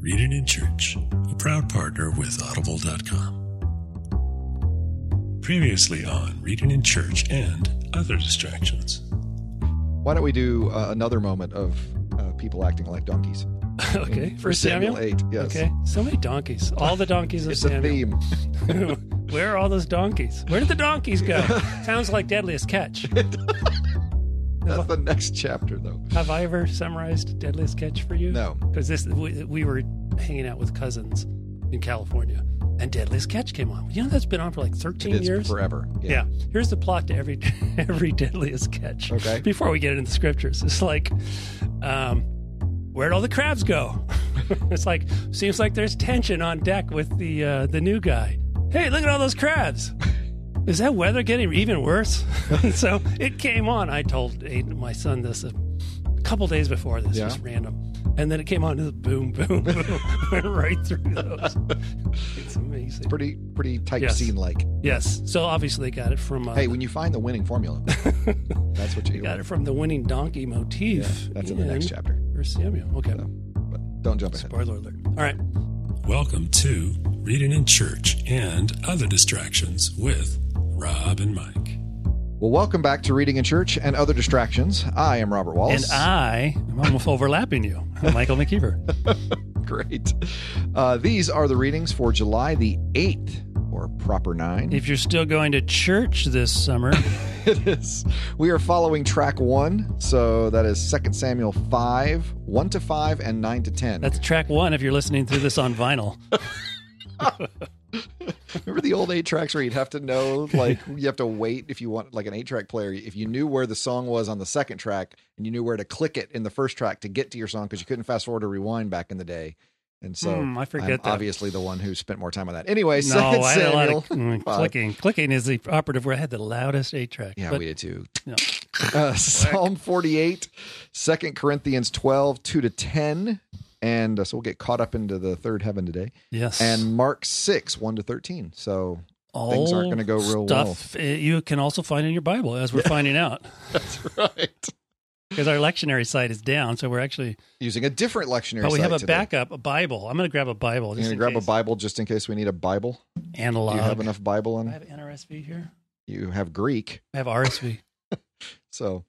Reading in Church, a proud partner with Audible.com. Previously on Reading in Church and Other Distractions. Why don't we do another moment of people acting like donkeys? Okay, for Samuel? 8, yes. Okay, so many donkeys. All the donkeys of Samuel. It's a theme. Where are all those donkeys? Where did the donkeys go? Sounds like Deadliest Catch. That's the next chapter, though. Have I ever summarized Deadliest Catch for you? No. Because we were hanging out with cousins in California, and Deadliest Catch came on. You know that's been on for like 13 years? Forever. Yeah. Here's the plot to every Deadliest Catch. Okay. Before we get into the scriptures. It's like, where'd all the crabs go? It's like, seems like there's tension on deck with the new guy. Hey, look at all those crabs. Is that weather getting even worse? So it came on. I told Aiden, my son, this a couple days before this, just random. And then it came on to the boom, boom, boom. Went right through those. It's amazing. Pretty type scene-like. Yes. So obviously got it from... hey, when you find the winning formula, that's what you got it from the winning donkey motif. Yeah, that's in the next chapter. First Samuel. Okay. So, but don't jump ahead. Spoiler alert. All right. Welcome to Reading in Church and Other Distractions with Rob and Mike. Well, welcome back to Reading in Church and Other Distractions. I am Robert Wallace. And I am almost overlapping you. I'm Michael McKeever. Great. These are the readings for July the 8th, or proper 9. If you're still going to church this summer. It is. We are following track 1, so that is 2 Samuel 5, 1 to 5, and 9 to 10. That's track 1 if you're listening through this on vinyl. Remember the old 8-tracks where you'd have to know, like, you have to wait if you want, like, an 8-track player. If you knew where the song was on the second track and you knew where to click it in the first track to get to your song because you couldn't fast-forward or rewind back in the day. And so I forget I'm obviously the one who spent more time on that. Anyway, Clicking. Clicking is the operative word. I had the loudest 8-track. Yeah, we did too. No. Psalm 48, 2 Corinthians 12, 2 to 10. And so we'll get caught up into the third heaven today. Yes. And Mark 6, 1 to 13. So things aren't going to go real well. You can also find in your Bible, as we're finding out. That's right. Because our lectionary site is down, so we're actually... using a different lectionary site. But we have a backup, a Bible. I'm going to grab a Bible. You're going to grab a Bible just in case we need a Bible? Analog. Do you have enough Bible? I have NRSV here. You have Greek. I have RSV. So...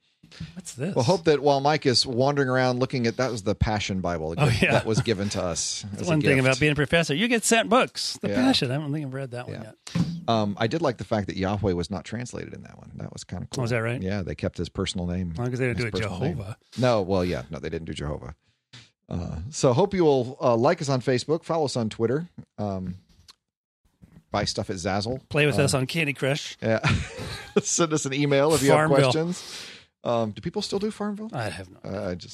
what's this? Well, hope that while Mike is wandering around looking at, that was the Passion Bible that was given to us. That's one thing about being a professor. You get sent books. The Passion. I don't think I've read that one yet. I did like the fact that Yahweh was not translated in that one. That was kind of cool. Oh, is that right? Yeah, they kept his personal name. As long as they didn't do it Jehovah. Name. No, well, yeah. No, they didn't do Jehovah. So hope you will like us on Facebook. Follow us on Twitter. Buy stuff at Zazzle. Play with us on Candy Crush. Yeah. Send us an email if you have questions. Do people still do Farmville? I have not.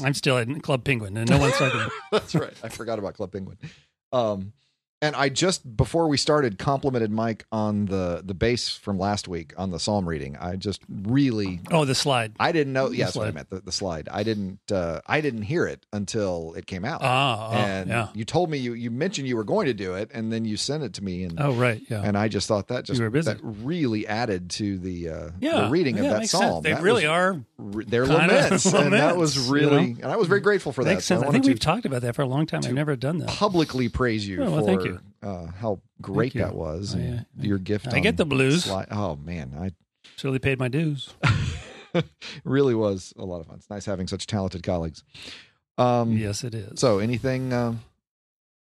I'm still at Club Penguin, and no one's talking. That's right. I forgot about Club Penguin. And I just, before we started, complimented Mike on the bass from last week on the psalm reading. I just really... oh, the slide. I didn't know. Yeah, that's what I meant, the slide. I didn't hear it until it came out. You told me, you mentioned you were going to do it, and then you sent it to me. And, and I just thought that really added to the reading of that psalm. Sense. They that really was, are... their laments. And that was really... you know? And I was very grateful for that. So I think we've talked about that for a long time. I've never done that. Publicly praise you for... thank you. How great that was! Oh, yeah. Your gift. I get the blues. Oh man, I surely paid my dues. Really was a lot of fun. It's nice having such talented colleagues. Yes, it is. So, anything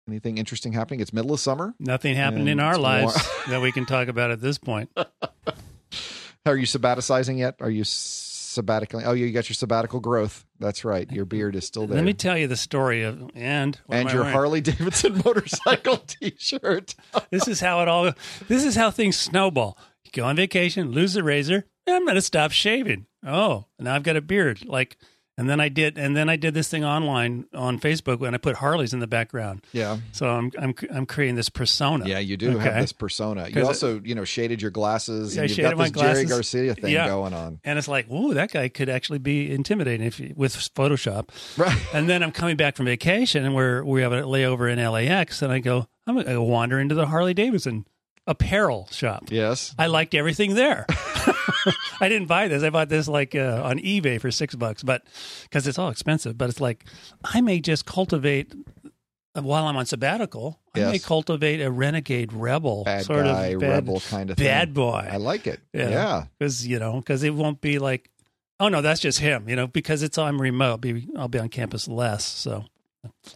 interesting happening? It's middle of summer. Nothing happened in our lives that we can talk about at this point. Are you sabbaticizing yet? Are you sabbatical? Oh, you got your sabbatical growth. That's right. Your beard is still there. Let me tell you the story of and your Harley Davidson motorcycle T-shirt. This is how things snowball. You go on vacation, lose the razor. I'm going to stop shaving. Oh, now I've got a beard. And then I did this thing online on Facebook when I put Harleys in the background. Yeah. So I'm creating this persona. Yeah, you do have this persona. You also, shaded your glasses. Yeah, and you've got this Jerry Garcia thing going on. And it's like, whoa, that guy could actually be intimidating with Photoshop. Right. And then I'm coming back from vacation and we have a layover in LAX, and I go, I'm going to wander into the Harley Davidson apparel shop. Yes. I liked everything there. I didn't buy this. I bought this on eBay for $6, but because it's all expensive. But it's like I may just cultivate while I'm on sabbatical, I may cultivate a renegade rebel, sort of bad guy, rebel kind of thing. Bad boy. I like it. Yeah. Because, you know, because it won't be like, oh, no, that's just him, you know, because it's I'm remote. I'll be on campus less. So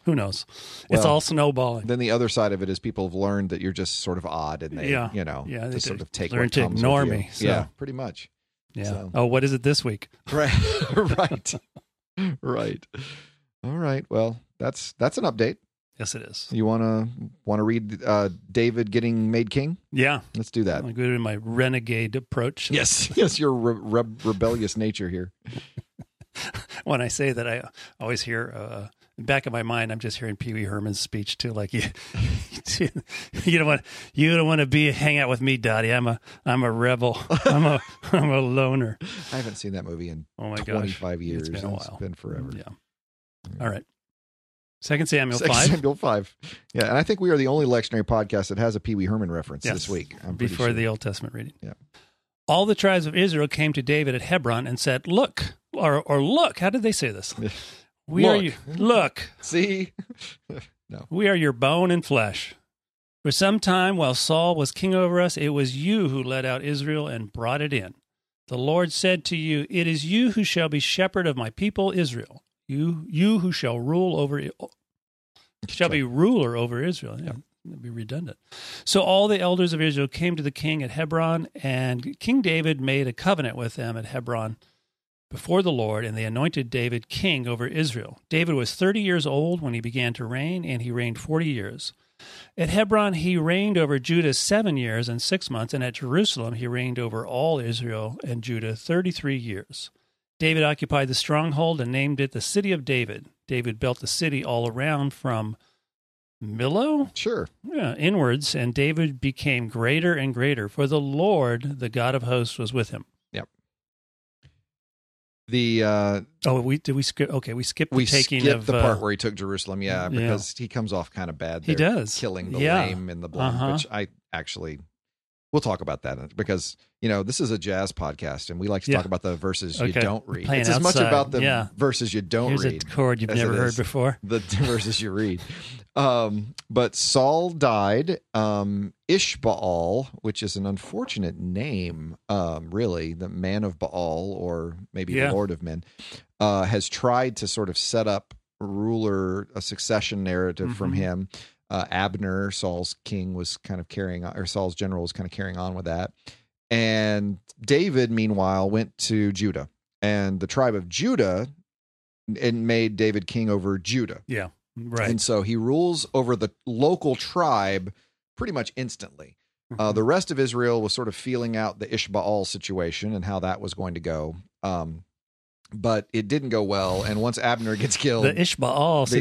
who knows? Well, it's all snowballing. Then the other side of it is people have learned that you're just sort of odd and they, you know, they sort of take learn to ignore me. So. Yeah, pretty much. Yeah. So. Oh, what is it this week? Right. Right. Right. All right. Well, that's an update. Yes, it is. You want to read David getting made king? Yeah. Let's do that. I'm good in my renegade approach. Yes. Yes, your rebellious nature here. When I say that, I always hear, back in my mind, I'm just hearing Pee Wee Herman's speech too. Like you don't want to hang out with me, Dottie. I'm a rebel. I'm a loner. I haven't seen that movie in 25 years. It's been a while. It's been forever. Yeah. All right. 2 Samuel 5. Yeah, and I think we are the only lectionary podcast that has a Pee Wee Herman reference this week. Before the Old Testament reading. Yeah. All the tribes of Israel came to David at Hebron and said, "Look," or "Look." How did they say this? We are your bone and flesh. For some time while Saul was king over us, it was you who led out Israel and brought it in. The Lord said to you, it is you who shall be shepherd of my people Israel. You who shall rule over shall be ruler over Israel. Yeah, that'd be redundant. So all the elders of Israel came to the king at Hebron, and King David made a covenant with them at Hebron before the Lord, and they anointed David king over Israel. David was 30 years old when he began to reign, and he reigned 40 years. At Hebron, he reigned over Judah 7 years and 6 months, and at Jerusalem, he reigned over all Israel and Judah 33 years. David occupied the stronghold and named it the City of David. David built the city all around from Millo? Sure. Yeah, inwards, and David became greater and greater, for the Lord, the God of hosts, was with him. The we skipped the part where he took Jerusalem, because he comes off kind of bad there. He does, killing the lame and the blind, which I actually we'll talk about that, because you know this is a jazz podcast and we like to talk about the verses you don't read. Playing it's outside. As much about the verses you don't read. Here's a chord you've never heard before. The verses you read. But Saul died. Ishbaal, which is an unfortunate name, really, the man of Baal, or maybe the Lord of Men, has tried to sort of set up a succession narrative from him. Abner, Saul's king, was kind of carrying on, or Saul's general was kind of carrying on with that. And David, meanwhile, went to Judah and the tribe of Judah and made David king over Judah. Yeah. Right. And so he rules over the local tribe pretty much instantly. The rest of Israel was sort of feeling out the Ishbaal situation and how that was going to go. But it didn't go well. And once Abner gets killed, Ishbaal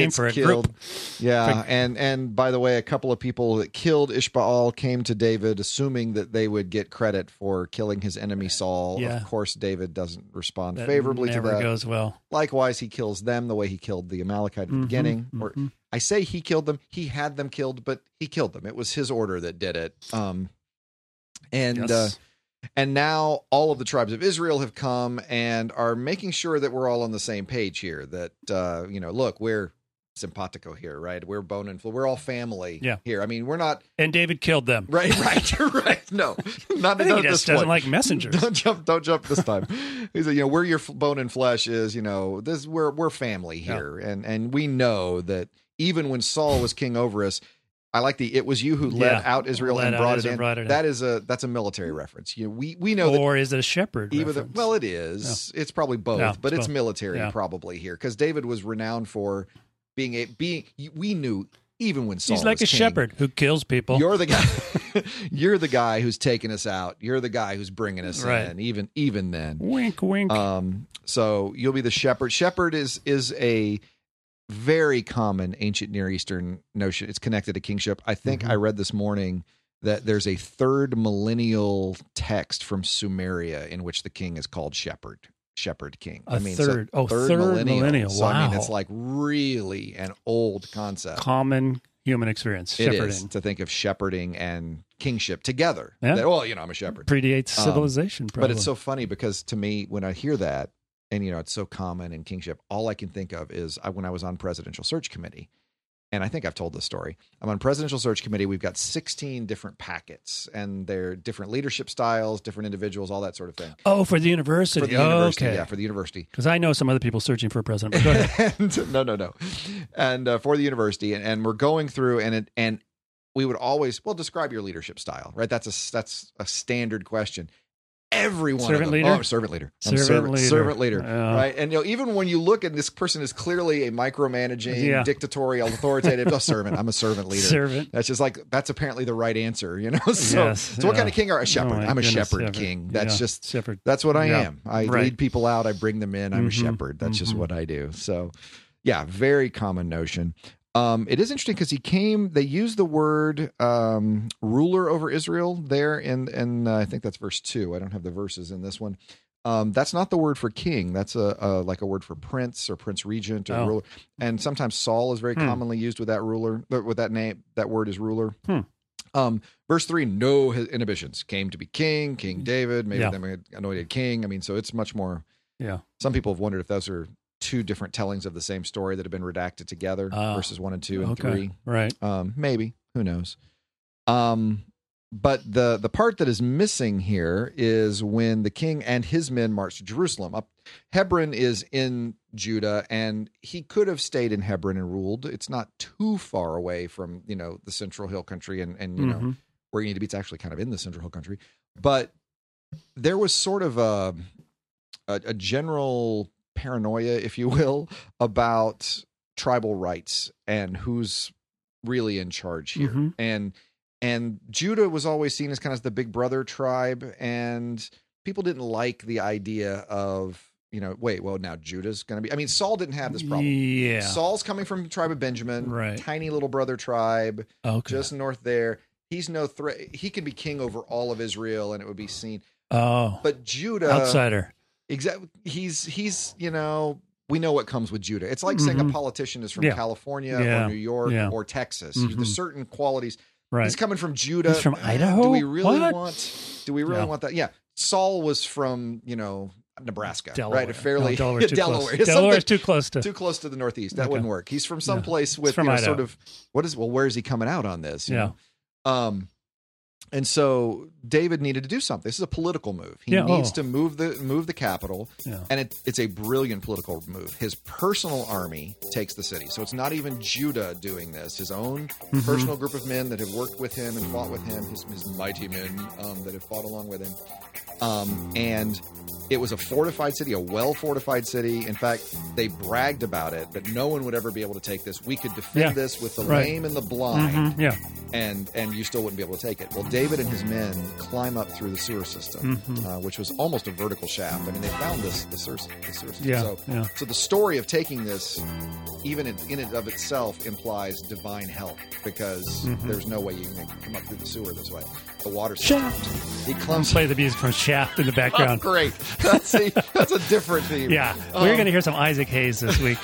gets killed. Group. Yeah. And by the way, a couple of people that killed Ishbaal came to David, assuming that they would get credit for killing his enemy Saul. Yeah. Of course, David doesn't respond favorably to that. Never goes well. Likewise, he kills them the way he killed the Amalekite at the beginning. Or I say he killed them. He had them killed, but he killed them. It was his order that did it. And now all of the tribes of Israel have come and are making sure that we're all on the same page here, that, you know, look, we're simpatico here, right? We're bone and flesh. We're all family here. I mean, we're not. And David killed them. Right. No, not at this point. He just doesn't like messengers. Don't jump this time. He said, you know, we're your bone and flesh is, you know, this we're family here. Yeah. And we know that even when Saul was king over us, I like it was you who led out Israel and brought it in. That's a military reference. You know, we know, or is it a shepherd? It is. No. It's probably both, but it's both. Military probably here, because David was renowned for being. We knew even when Saul was king, shepherd who kills people. You're the guy. You're the guy who's taking us out. You're the guy who's bringing us in. Even then, wink, wink. So you'll be the shepherd. Shepherd is a very common ancient Near Eastern notion. It's connected to kingship. I think I read this morning that there's a third millennial text from Sumeria in which the king is called shepherd king. Third millennial. So, wow. I mean, it's like really an old concept. Common human experience. Shepherding. It is, to think of shepherding and kingship together. Yeah. That, well, you know, I'm a shepherd. Predates civilization, probably. But it's so funny because to me, when I hear that, and, you know, it's so common in kingship. All I can think of is when I was on presidential search committee, and I think I've told this story. I'm on presidential search committee. We've got 16 different packets, and they're different leadership styles, different individuals, all that sort of thing. Oh, for the university. For the university. Okay. Yeah, for the university. Because I know some other people searching for a president. But go ahead. No. And for the university, and we're going through, and we would always, describe your leadership style, right? That's a standard question. Everyone. Servant leader. Right. And, you know, even when you look at this person is clearly a micromanaging, dictatorial, authoritative servant. I'm a servant leader. Servant. That's just like, that's apparently the right answer, you know? So what kind of king are a shepherd? I'm a shepherd king. That's just, shepherd. That's what I am. I lead people out. I bring them in. I'm a shepherd. That's just what I do. So yeah, very common notion. It is interesting because they used the word ruler over Israel there in I think that's verse 2. I don't have the verses in this one. That's not the word for king. That's like a word for prince or prince regent or ruler. And sometimes Saul is very commonly used with that ruler, with that name. That word is ruler. Verse 3, no inhibitions. Came to be king, King David, maybe then anointed king. I mean, so it's much more. Yeah. Some people have wondered if those are two different tellings of the same story that have been redacted together, verses 1 and 2 and 3. Right. Maybe, who knows? But the part that is missing here is when the king and his men marched to Jerusalem. Hebron is in Judah, and he could have stayed in Hebron and ruled. It's not too far away from, you know, the Central Hill Country and you know, where you need to be. It's actually kind of in the Central Hill Country. But there was sort of a general paranoia, if you will, about tribal rights and who's really in charge here. And Judah was always seen as kind of the big brother tribe, and people didn't like the idea of, you know, now Judah's going to be... I mean, Saul didn't have this problem. Yeah. Saul's coming from the tribe of Benjamin, tiny little brother tribe, just north there. He's no threat. He could be king over all of Israel, and it would be seen. Oh. But Judah... Outsider. Exactly. He's, you know, we know what comes with Judah. It's like saying a politician is from California or New York or Texas. There's certain qualities. Right. He's coming from Judah. He's from Idaho. Do we really want that? Yeah. Saul was from, you know, Nebraska, Delaware. Right? Delaware. Delaware is too close to the Northeast. That wouldn't work. He's from someplace with, from, you know, Idaho. Sort of, where is he coming out on this? You know? And so David needed to do something. This is a political move. He needs to move the capital, and it's a brilliant political move. His personal army takes the city. So it's not even Judah doing this. His own personal group of men that have worked with him and fought with him, his mighty men that have fought along with him. And it was a fortified city, a well-fortified city. In fact, they bragged about it, but no one would ever be able to take this. We could defend this with the lame and the blind, and you still wouldn't be able to take it. Well, David and his men climb up through the sewer system, which was almost a vertical shaft. I mean, they found the sewer system. So the story of taking this, even in and of itself, implies divine help, because there's no way you can come up through the sewer this way. The water shaft. He clumps. Play the music from Shaft in the background. Oh, great. That's a different theme. Yeah. We're going to hear some Isaac Hayes this week.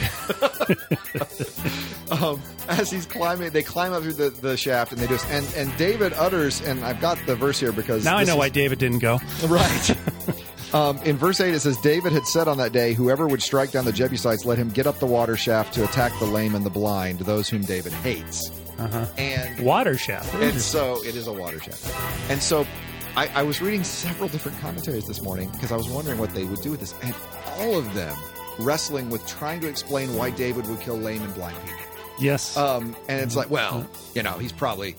As he's climbing, they climb up through the shaft, and they just, and David utters, and I've got the verse here because now I know why David didn't go. Right. In verse 8, it says, David had said on that day, whoever would strike down the Jebusites, let him get up the water shaft to attack the lame and the blind, those whom David hates. And water shaft. And so it is a water shaft. And so I was reading several different commentaries this morning because I was wondering what they would do with this. And all of them wrestling with trying to explain why David would kill lame and blind people. Yes. And it's like, well, you know, he's probably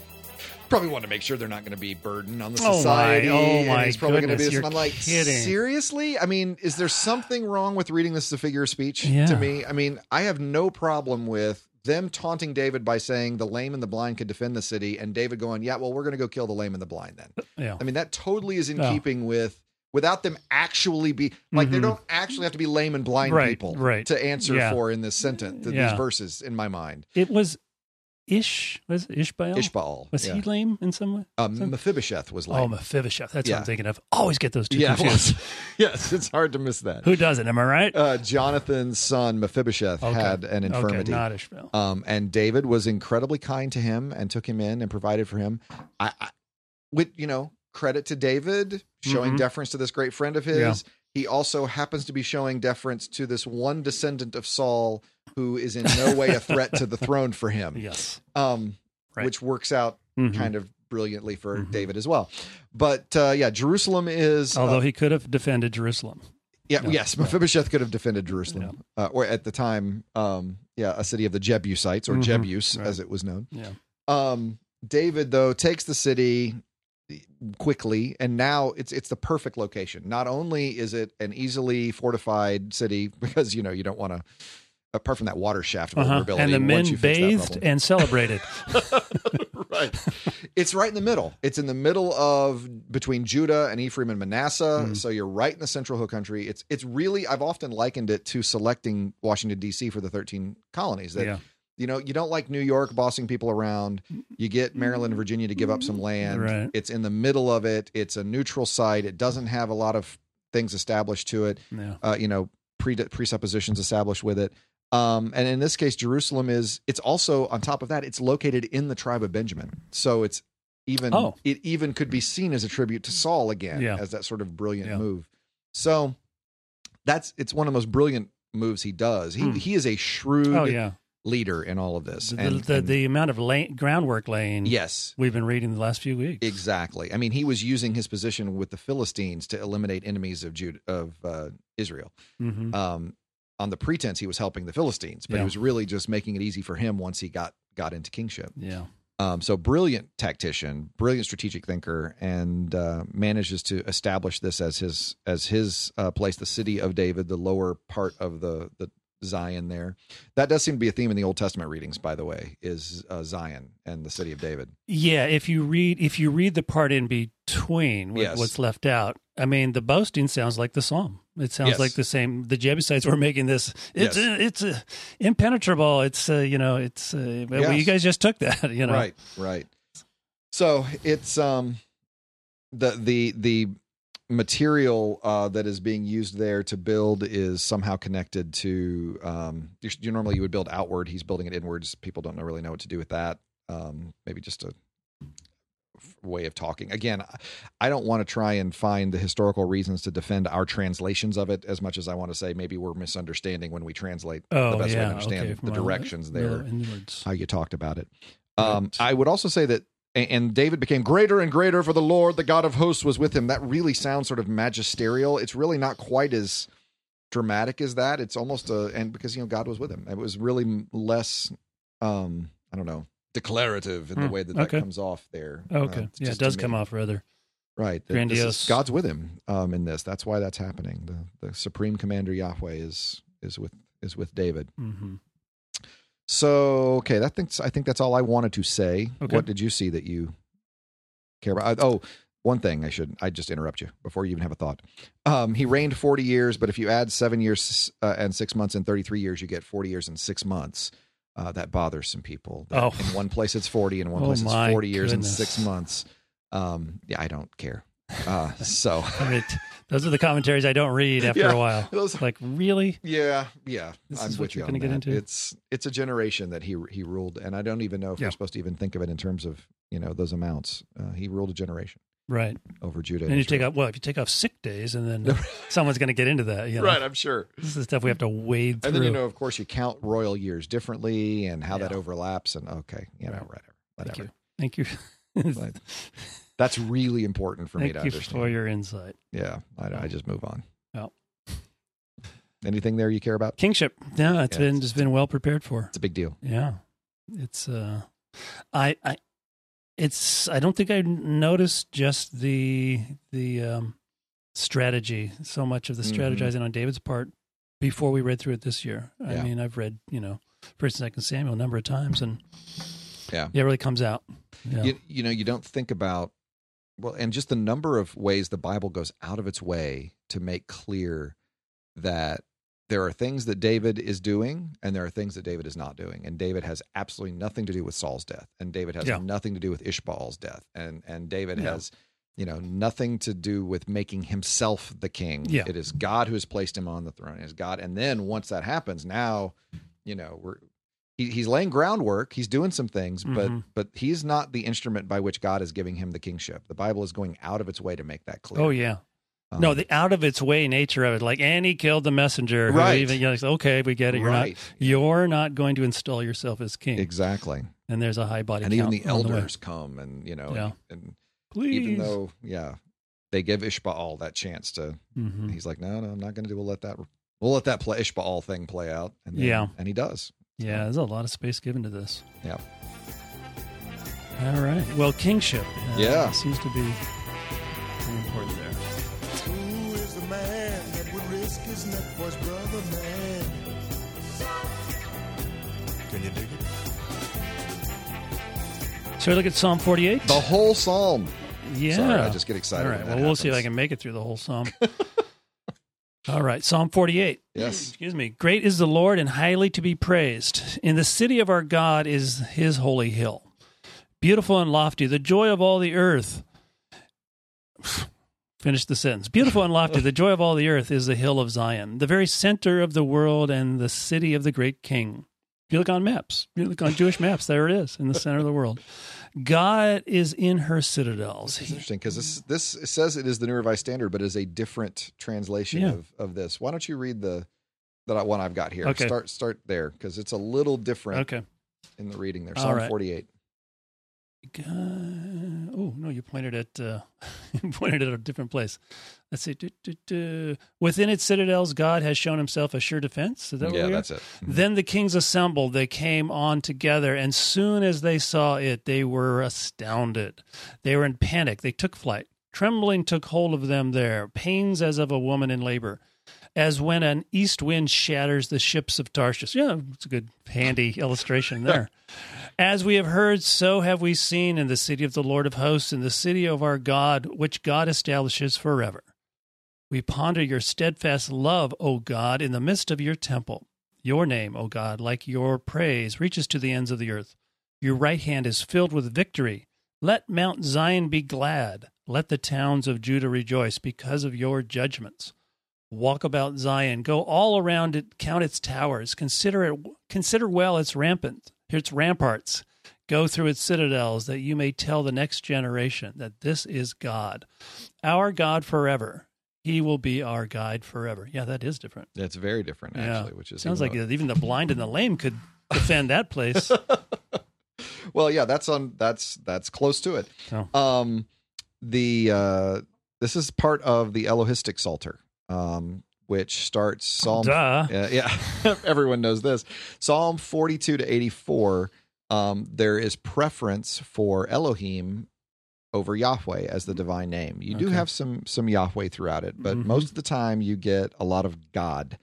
want to make sure they're not going to be burdened on the society. Oh my he's probably going to do this. And I'm like, seriously? I mean, is there something wrong with reading this as a figure of speech to me? I mean, I have no problem with them taunting David by saying the lame and the blind could defend the city, and David going, we're going to go kill the lame and the blind then. Yeah. I mean, that totally is in keeping with, without them actually be, like, they don't actually have to be lame and blind people to answer for in this sentence, these verses, in my mind. It was Ishbaal? Ishbaal. Was he lame in some way? Mephibosheth was lame. Oh, Mephibosheth. That's what I'm thinking of. Always get those two confused. Well, yes, it's hard to miss that. Who doesn't? Am I right? Jonathan's son, Mephibosheth, had an infirmity. Okay, not Ishbaal. And David was incredibly kind to him and took him in and provided for him. Credit to David, showing deference to this great friend of his. He also happens to be showing deference to this one descendant of Saul who is in no way a threat to the throne for him. Yes. Right. Which works out kind of brilliantly for David as well. But yeah, Jerusalem is... Although he could have defended Jerusalem. Yeah. No, yes. Mephibosheth could have defended Jerusalem or at the time. A city of the Jebusites or Jebus as it was known. Yeah. David though takes the city quickly, and now it's the perfect location. Not only is it an easily fortified city because, you know, you don't want to, apart from that water shaft vulnerability, and the men bathed and celebrated. Right. It's right in the middle. It's in the middle of between Judah and Ephraim and Manasseh. So you're right in the Central Hill Country. It's really, I've often likened it to selecting Washington DC for the 13 colonies that, you know, you don't like New York bossing people around. You get Maryland and Virginia to give up some land. Right. It's in the middle of it. It's a neutral site. It doesn't have a lot of things established to it. Yeah. You know, presuppositions established with it. And in this case, Jerusalem is, it's also on top of that, it's located in the tribe of Benjamin. So it's even, it even could be seen as a tribute to Saul again, as that sort of brilliant move. So it's one of the most brilliant moves he does. He is a shrewd leader in all of this. The amount of groundwork laying. Yes. We've been reading the last few weeks. Exactly. I mean, he was using his position with the Philistines to eliminate enemies of Israel. On the pretense he was helping the Philistines, but he was really just making it easy for him once he got into kingship. Yeah. So brilliant tactician, brilliant strategic thinker, and manages to establish this as his place, the city of David, the lower part of the Zion there. That does seem to be a theme in the Old Testament readings, by the way, is Zion and the city of David. Yeah, if you read the part in between, what's left out, I mean, the boasting sounds like the psalm. It sounds like the same. The Jebusites were making this. It's impenetrable. Well, you guys just took that. You know, right. So it's the material that is being used there to build is somehow connected to. Normally you would build outward. He's building it inwards. People don't really know what to do with that. Maybe just a way of talking. Again, I don't want to try and find the historical reasons to defend our translations of it as much as I want to say maybe we're misunderstanding when we translate the best way to understand the directions there, how you talked about it. I would also say that, and David became greater and greater, for the Lord, the God of hosts, was with him. That really sounds sort of magisterial. It's really not quite as dramatic as that. It's almost and because, you know, God was with him. It was really less, I don't know, declarative in the way that comes off there. Okay. Yeah, it does come off rather. Right. Grandiose. God's with him in this. That's why that's happening. The supreme commander Yahweh is with David. Mm-hmm. So, okay. I think that's all I wanted to say. Okay. What did you see that you care about? One thing I just interrupt you before you even have a thought. He reigned 40 years, but if you add 7 years and 6 months and 33 years, you get 40 years and 6 months. That bothers some people. In one place it's 40, in one place it's 40 years and 6 months. I don't care. So those are the commentaries I don't read after a while. Like, really? Yeah. This I'm is with what you're you on gonna that. Get into. It's a generation that he ruled, and I don't even know if we're supposed to even think of it in terms of, you know, those amounts. He ruled a generation. Right. Over Judah. And if you take off sick days, and then someone's going to get into that. You know? Right, I'm sure. This is the stuff we have to wade through. And then, you know, of course, you count royal years differently and how that overlaps. And whatever. Thank you. That's really important for me to understand. Thank you for your insight. Yeah, I just move on. Well. Anything there you care about? Kingship. No, it's been just been well prepared for. It's a big deal. Yeah. It's, I don't think I noticed just the strategy, so much of the strategizing on David's part before we read through it this year. I mean, I've read, you know, 1st and 2nd Samuel a number of times, and it really comes out. Yeah. You know, you don't think about, and just the number of ways the Bible goes out of its way to make clear that there are things that David is doing, and there are things that David is not doing. And David has absolutely nothing to do with Saul's death, and David has nothing to do with Ishbosheth's death, and David has, you know, nothing to do with making himself the king. Yeah. It is God who has placed him on the throne. It is God, and then once that happens, now, you know, he's laying groundwork. He's doing some things, but he's not the instrument by which God is giving him the kingship. The Bible is going out of its way to make that clear. Oh yeah. No, the out of its way nature of it, like Annie killed the messenger. Right. Even, you're like, okay, we get it. You're right. You're not going to install yourself as king. Exactly. And there's a high body count. And even the elders come, and you know, and please. Even though, they give Ishbaal that chance to. Mm-hmm. He's like, no, I'm not going to do. We'll let that Ishbaal thing play out. And then, and he does. Yeah, there's a lot of space given to this. Yeah. All right. Well, kingship. Seems to be very important there. Man that would risk his neck for his brother, man. Can you dig it? Should we look at Psalm 48? The whole psalm. Yeah. Sorry, I just get excited. All right. Well, we'll see if I can make it through the whole psalm. All right. Psalm 48. Yes. Excuse me. Great is the Lord and highly to be praised. In the city of our God is his holy hill. Beautiful and lofty, the joy of all the earth. Finish the sentence. Beautiful and lofty, the joy of all the earth is the hill of Zion, the very center of the world and the city of the great king. If you look on maps, you look on Jewish maps, there it is, in the center of the world. God is in her citadels. It's interesting because this says it is the New Revised Standard, but is a different translation of this. Why don't you read the one I've got here? Okay. Start there because it's a little different in the reading there. Psalm 48. Oh no! You pointed at a different place. Let's see. Within its citadels, God has shown Himself a sure defense. Is that what we are? That's it. Mm-hmm. Then the kings assembled; they came on together, and soon as they saw it, they were astounded. They were in panic. They took flight. Trembling took hold of them there. Pains as of a woman in labor. As when an east wind shatters the ships of Tarshish. Yeah, it's a good, handy illustration there. As we have heard, so have we seen in the city of the Lord of hosts, in the city of our God, which God establishes forever. We ponder your steadfast love, O God, in the midst of your temple. Your name, O God, like your praise, reaches to the ends of the earth. Your right hand is filled with victory. Let Mount Zion be glad. Let the towns of Judah rejoice because of your judgments. Walk about Zion, go all around it, count its towers, consider well its ramparts, go through its citadels, that you may tell the next generation that this is God, our God forever. He will be our guide forever. Yeah, that is different. That's very different, actually. Which is sounds like even the blind and the lame could defend that place. Well, yeah, that's close to it. Oh. This is part of the Elohistic Psalter. Which starts Psalm. Duh. Everyone knows this. Psalm 42 to 84. There is preference for Elohim over Yahweh as the divine name. You do have some Yahweh throughout it, but most of the time you get a lot of God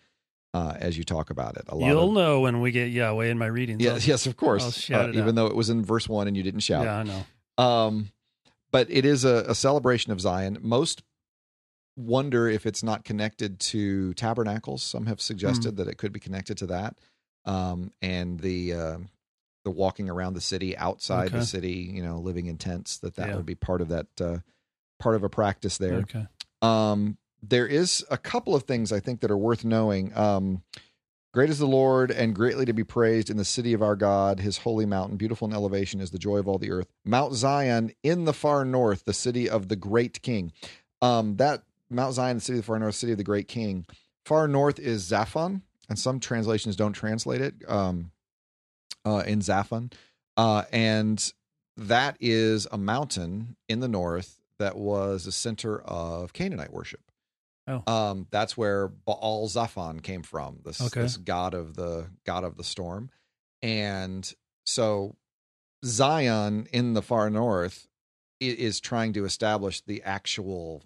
as you talk about it. You'll know when we get Yahweh in my readings. Yes, of course. I'll shout it even out. Though it was in verse 1 and you didn't shout. Yeah, I know. But it is a celebration of Zion. Most wonder if it's not connected to tabernacles. Some have suggested that it could be connected to that, and the walking around the city, outside the city, living in tents. That would be part of that, part of a practice there. Okay. There is a couple of things I think that are worth knowing. Great is the Lord and greatly to be praised in the city of our God, His holy mountain, beautiful in elevation is the joy of all the earth. Mount Zion in the far north, the city of the great King. That Mount Zion, the city of the far north, city of the great king. Far north is Zaphon, and some translations don't translate it in Zaphon. And that is a mountain in the north that was the center of Canaanite worship. Oh. That's where Baal Zaphon came from, this god of the storm. And so Zion in the far north is trying to establish the actual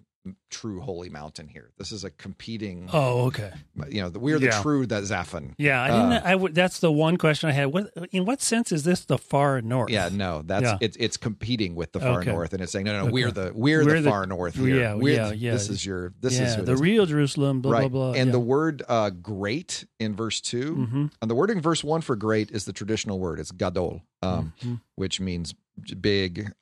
true holy mountain here. This is a competing. Oh, okay. We're the true that Zaphon. Yeah, that's the one question I had. In what sense is this the far north? Yeah, no, it's competing with the far north, and it's saying no, we're the far north here. Yeah, This is real Jerusalem. Blah blah blah. And the word great in verse 2, and the word in verse 1 for great is the traditional word. It's gadol, which means big.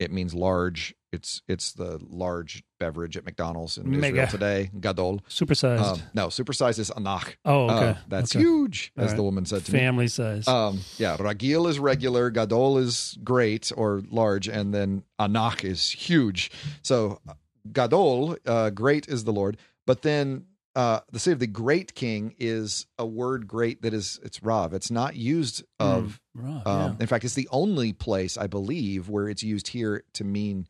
It means large. It's the large beverage at McDonald's in Israel today. Gadol. Supersized. No, supersized is anach. Oh, okay. That's huge, as the woman said to me. Family size. Ragil is regular. Gadol is great or large. And then anach is huge. So gadol, great is the Lord. But then the city of the great king is a word great that is, it's rav. It's not used of, in fact, it's the only place I believe where it's used here to mean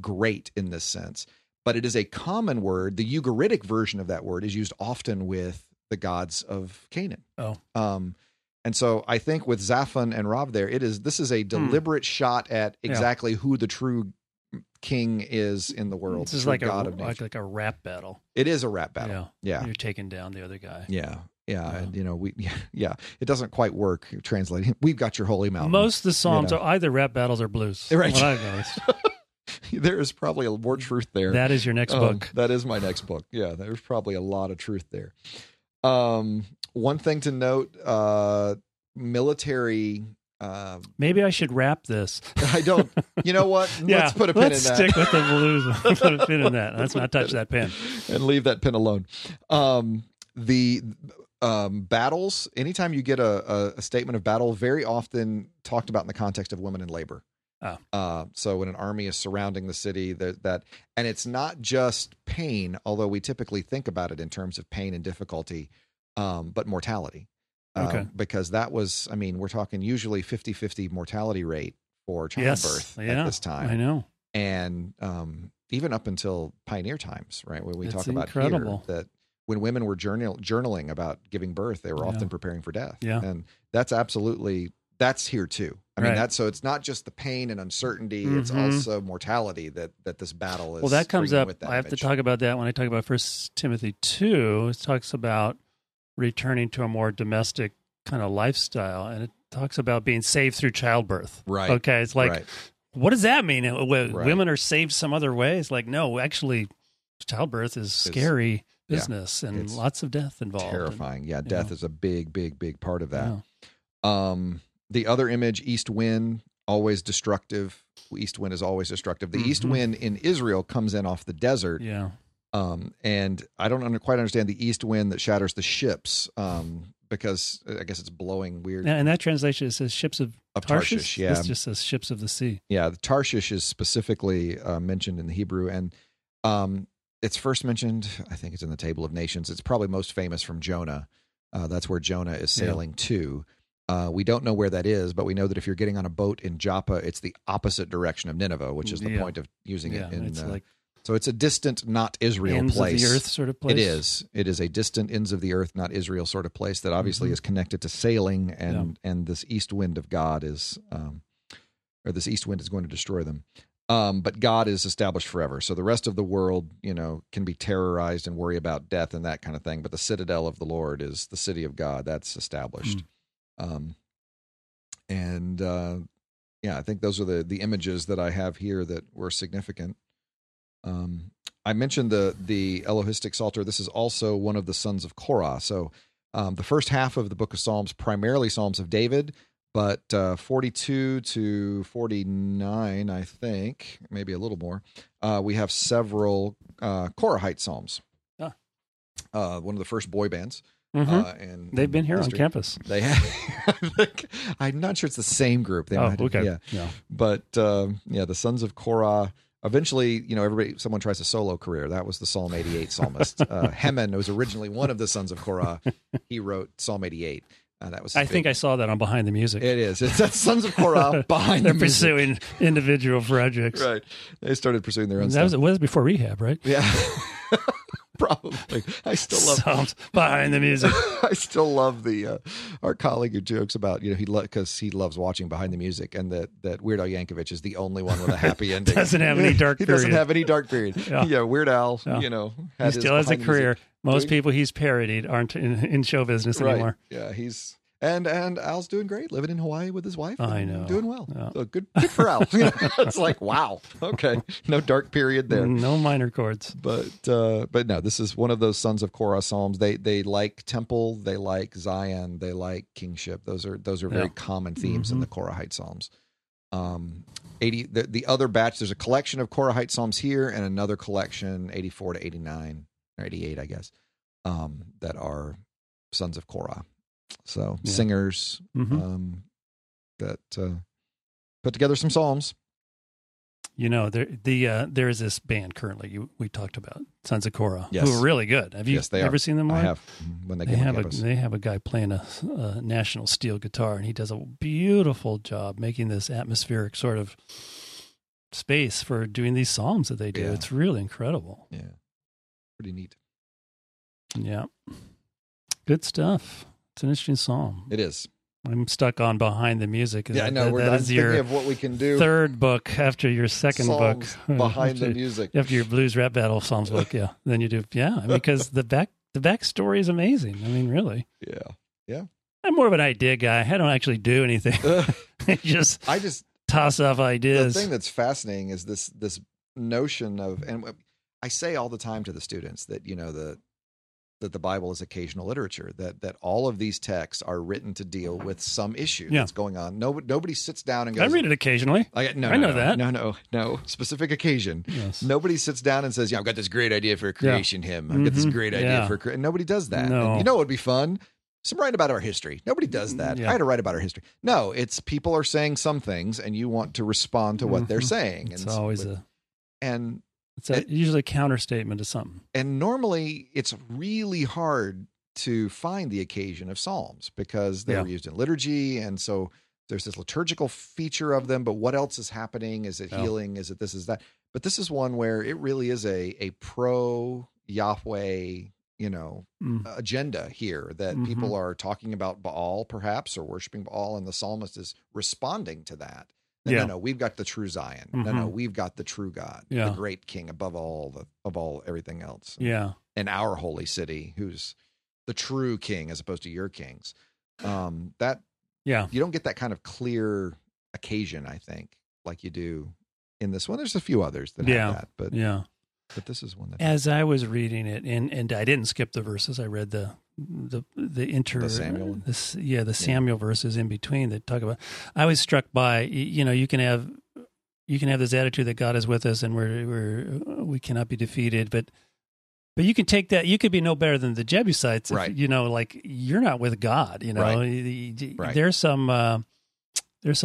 great in this sense. But it is a common word. The Ugaritic version of that word is used often with the gods of Canaan. And so I think with Zaphon and Rav there, it is, this is a deliberate shot at exactly who the true king is in the world. This is like a rap battle. It is a rap battle. Yeah. You're taking down the other guy. Yeah. And, you know, it doesn't quite work translating. We've got your holy mountain. Most of the Psalms are either rap battles or blues. Right. What I've noticed. There is probably more truth there. That is your next book. That is my next book. Yeah, there's probably a lot of truth there. One thing to note, military... maybe I should wrap this. You know what? Let's put a pin in that. Let's stick with the blues. Put a pin in that. Let's not touch that pin. And leave that pin alone. Battles, anytime you get a statement of battle, very often talked about in the context of women in labor. So when an army is surrounding the city, and it's not just pain, although we typically think about it in terms of pain and difficulty, but mortality, because that was, I mean, we're talking usually 50-50 mortality rate for childbirth at this time. I know. And, even up until pioneer times, right? When we talk about incredible. Here that when women were journaling about giving birth, they were often preparing for death. Yeah. And that's here too. I mean, so it's not just the pain and uncertainty, it's also mortality that this battle is. Well, that comes up. I have to talk about that when I talk about 1 Timothy 2. It talks about returning to a more domestic kind of lifestyle, and it talks about being saved through childbirth. Right. Okay, it's like, what does that mean? Women are saved some other way? It's like, no, actually, childbirth is scary business, and it's lots of death involved. Terrifying. Death is a big, big, big part of that. Yeah. The other image, east wind, always destructive. East wind is always destructive. The east wind in Israel comes in off the desert. Yeah. And I don't quite understand the east wind that shatters the ships, because I guess it's blowing weird. And that translation, it says ships of Tarshish. Yeah. It just says ships of the sea. Yeah, the Tarshish is specifically mentioned in the Hebrew, and it's first mentioned, I think it's in the Table of Nations. It's probably most famous from Jonah. That's where Jonah is sailing to. We don't know where that is, but we know that if you're getting on a boat in Joppa, it's the opposite direction of Nineveh, which is the point of using it. So it's a distant, not Israel ends place. Ends of the earth sort of place? It is. It is a distant ends of the earth, not Israel sort of place that obviously is connected to sailing, and this east wind of God is, or this east wind is going to destroy them. But God is established forever. So the rest of the world, can be terrorized and worry about death and that kind of thing. But the citadel of the Lord is the city of God. That's established. I think those are the images that I have here that were significant. I mentioned the Elohistic Psalter. This is also one of the sons of Korah. So, the first half of the book of Psalms, primarily Psalms of David, but, 42 to 49, I think, maybe a little more, we have several, Korahite Psalms, one of the first boy bands. And they've been here on campus. They have. I'm not sure it's the same group. But the sons of Korah. Eventually, someone tries a solo career. That was the Psalm 88 psalmist. Heman was originally one of the sons of Korah. He wrote Psalm 88. I think I saw that on Behind the Music. It is. It's that sons of Korah behind the music. They're pursuing individual projects. Right. They started pursuing their own stuff. It was before rehab, right? Yeah. Probably. I still love Psalms Behind the Music. I still love our colleague who jokes about because he loves watching Behind the Music, and that Weird Al Yankovic is the only one with a happy ending. Doesn't have any dark. He doesn't have any dark period. Yeah, Weird Al. Yeah. He still has a career. Most people he's parodied aren't in show business anymore. Yeah, he's. And Al's doing great, living in Hawaii with his wife. I know. Doing well. Yeah. So good for Al. It's like, wow. Okay. No dark period there. No minor chords. But no, this is one of those sons of Korah psalms. They like temple, they like Zion, they like kingship. Those are very common themes in the Korahite Psalms. 80 the other batch, there's a collection of Korahite Psalms here and another collection, 84 to 89 or 88, I guess, that are sons of Korah. So singers that put together some psalms. You know, there is this band currently we talked about, Sons of Korra, yes, who are really good. Have you ever seen them live? I have. When they came on campus. They have a guy playing a National Steel guitar, and he does a beautiful job making this atmospheric sort of space for doing these psalms that they do. Yeah. It's really incredible. Yeah. Pretty neat. Yeah. Good stuff. It's an interesting psalm. It is. I'm stuck on Behind the Music. Yeah, I know. We're thinking of what we can do. Third book after your second Psalms book. Behind the Music. After your Blues Rap Battle Psalms book, yeah. Then you do, yeah, because the back story is amazing. I mean, really. Yeah. Yeah. I'm more of an idea guy. I don't actually do anything. I just toss off ideas. The thing that's fascinating is this notion of, and I say all the time to the students that, you know, that the Bible is occasional literature, that all of these texts are written to deal with some issue that's going on. Nobody sits down and goes... I read it occasionally. I know that. No. Specific occasion. Yes. Nobody sits down and says, yeah, I've got this great idea for a creation hymn. I've got this great idea for... Nobody does that. No. And you know what would be fun? Some writing about our history. Nobody does that. Yeah. I had to write about our history. No, it's people are saying some things and you want to respond to what they're saying. It's always It's usually a counterstatement to something. And normally it's really hard to find the occasion of Psalms because they were used in liturgy. And so there's this liturgical feature of them, but what else is happening? Is it healing? Is it this, is that? But this is one where it really is a pro-Yahweh, you know, agenda here that people are talking about Baal perhaps, or worshiping Baal, and the psalmist is responding to that. No, we've got the true Zion. Mm-hmm. No, we've got the true God, the great King above everything else. Yeah, and our holy city, who's the true King as opposed to your kings. You don't get that kind of clear occasion, I think, like you do in this one. There's a few others that have that, but this is one that. As I was reading it, and I didn't skip the verses. I read the Samuel, the Samuel verses in between that talk about. I was struck by, you know, you can have this attitude that God is with us and we cannot be defeated, but you can take that. You could be no better than the Jebusites, right? If, you know, like you're not with God. You know, right. There's some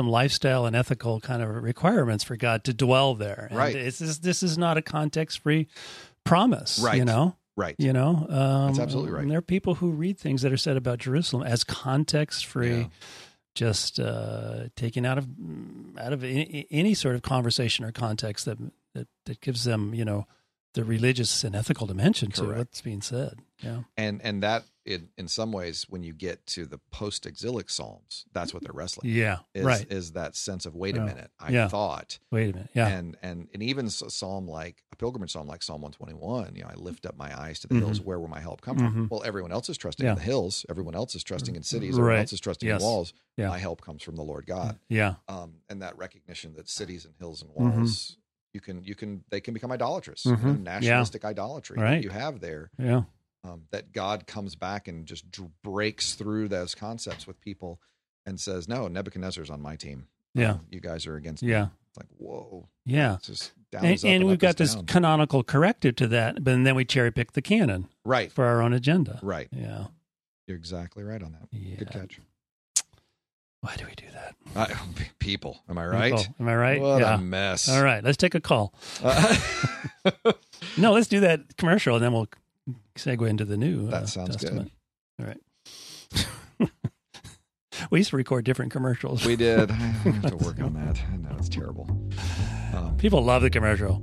lifestyle and ethical kind of requirements for God to dwell there. And right. This is not a context-free promise. Right. You know. Right. You know, that's absolutely right. And there are people who read things that are said about Jerusalem as context-free, just taken out of any sort of conversation or context that gives them, you know, the religious and ethical dimension to what's being said. Yeah. And that in some ways, when you get to the post-exilic Psalms, that's what they're wrestling. Is that sense of wait a minute? I thought. Wait a minute. Yeah. And even a pilgrimage psalm like Psalm 121. You know, I lift up my eyes to the hills. Where will my help come from? Well, everyone else is trusting in the hills. Everyone else is trusting in cities. Everyone else is trusting in walls. Yeah. My help comes from the Lord God. Yeah. And that recognition that cities and hills and walls. They can become idolatrous, you know, nationalistic idolatry that you have there. Yeah. That God comes back and just breaks through those concepts with people and says, "No, Nebuchadnezzar's on my team. You guys are against me." It's like, whoa. Yeah. It's just and we've got this canonical corrective to that, but then we cherry pick the canon for our own agenda. Right. Yeah. You're exactly right on that. Yeah. Good catch. Why do we do that? People. Am I right? People. Am I right? What a mess. All right. Let's take a call. No, let's do that commercial, and then we'll segue into the New Testament. That sounds good. All right. We used to record different commercials. We did. I have to work on that. I know it's terrible. People love the commercial.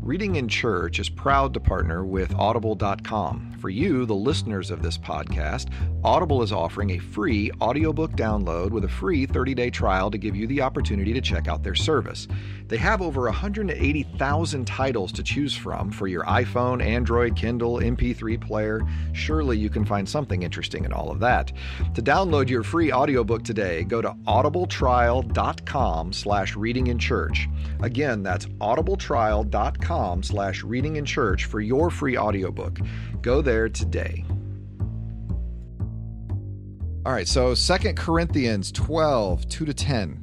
Reading in Church is proud to partner with Audible.com. For you, the listeners of this podcast, Audible is offering a free audiobook download with a free 30-day trial to give you the opportunity to check out their service. They have over 180,000 titles to choose from for your iPhone, Android, Kindle, MP3 player. Surely you can find something interesting in all of that. To download your free audiobook today, go to audibletrial.com/readinginchurch. Again, that's audibletrial.com/readinginchurch for your free audiobook. Go there today. All right, so 2 Corinthians 12, 2-10.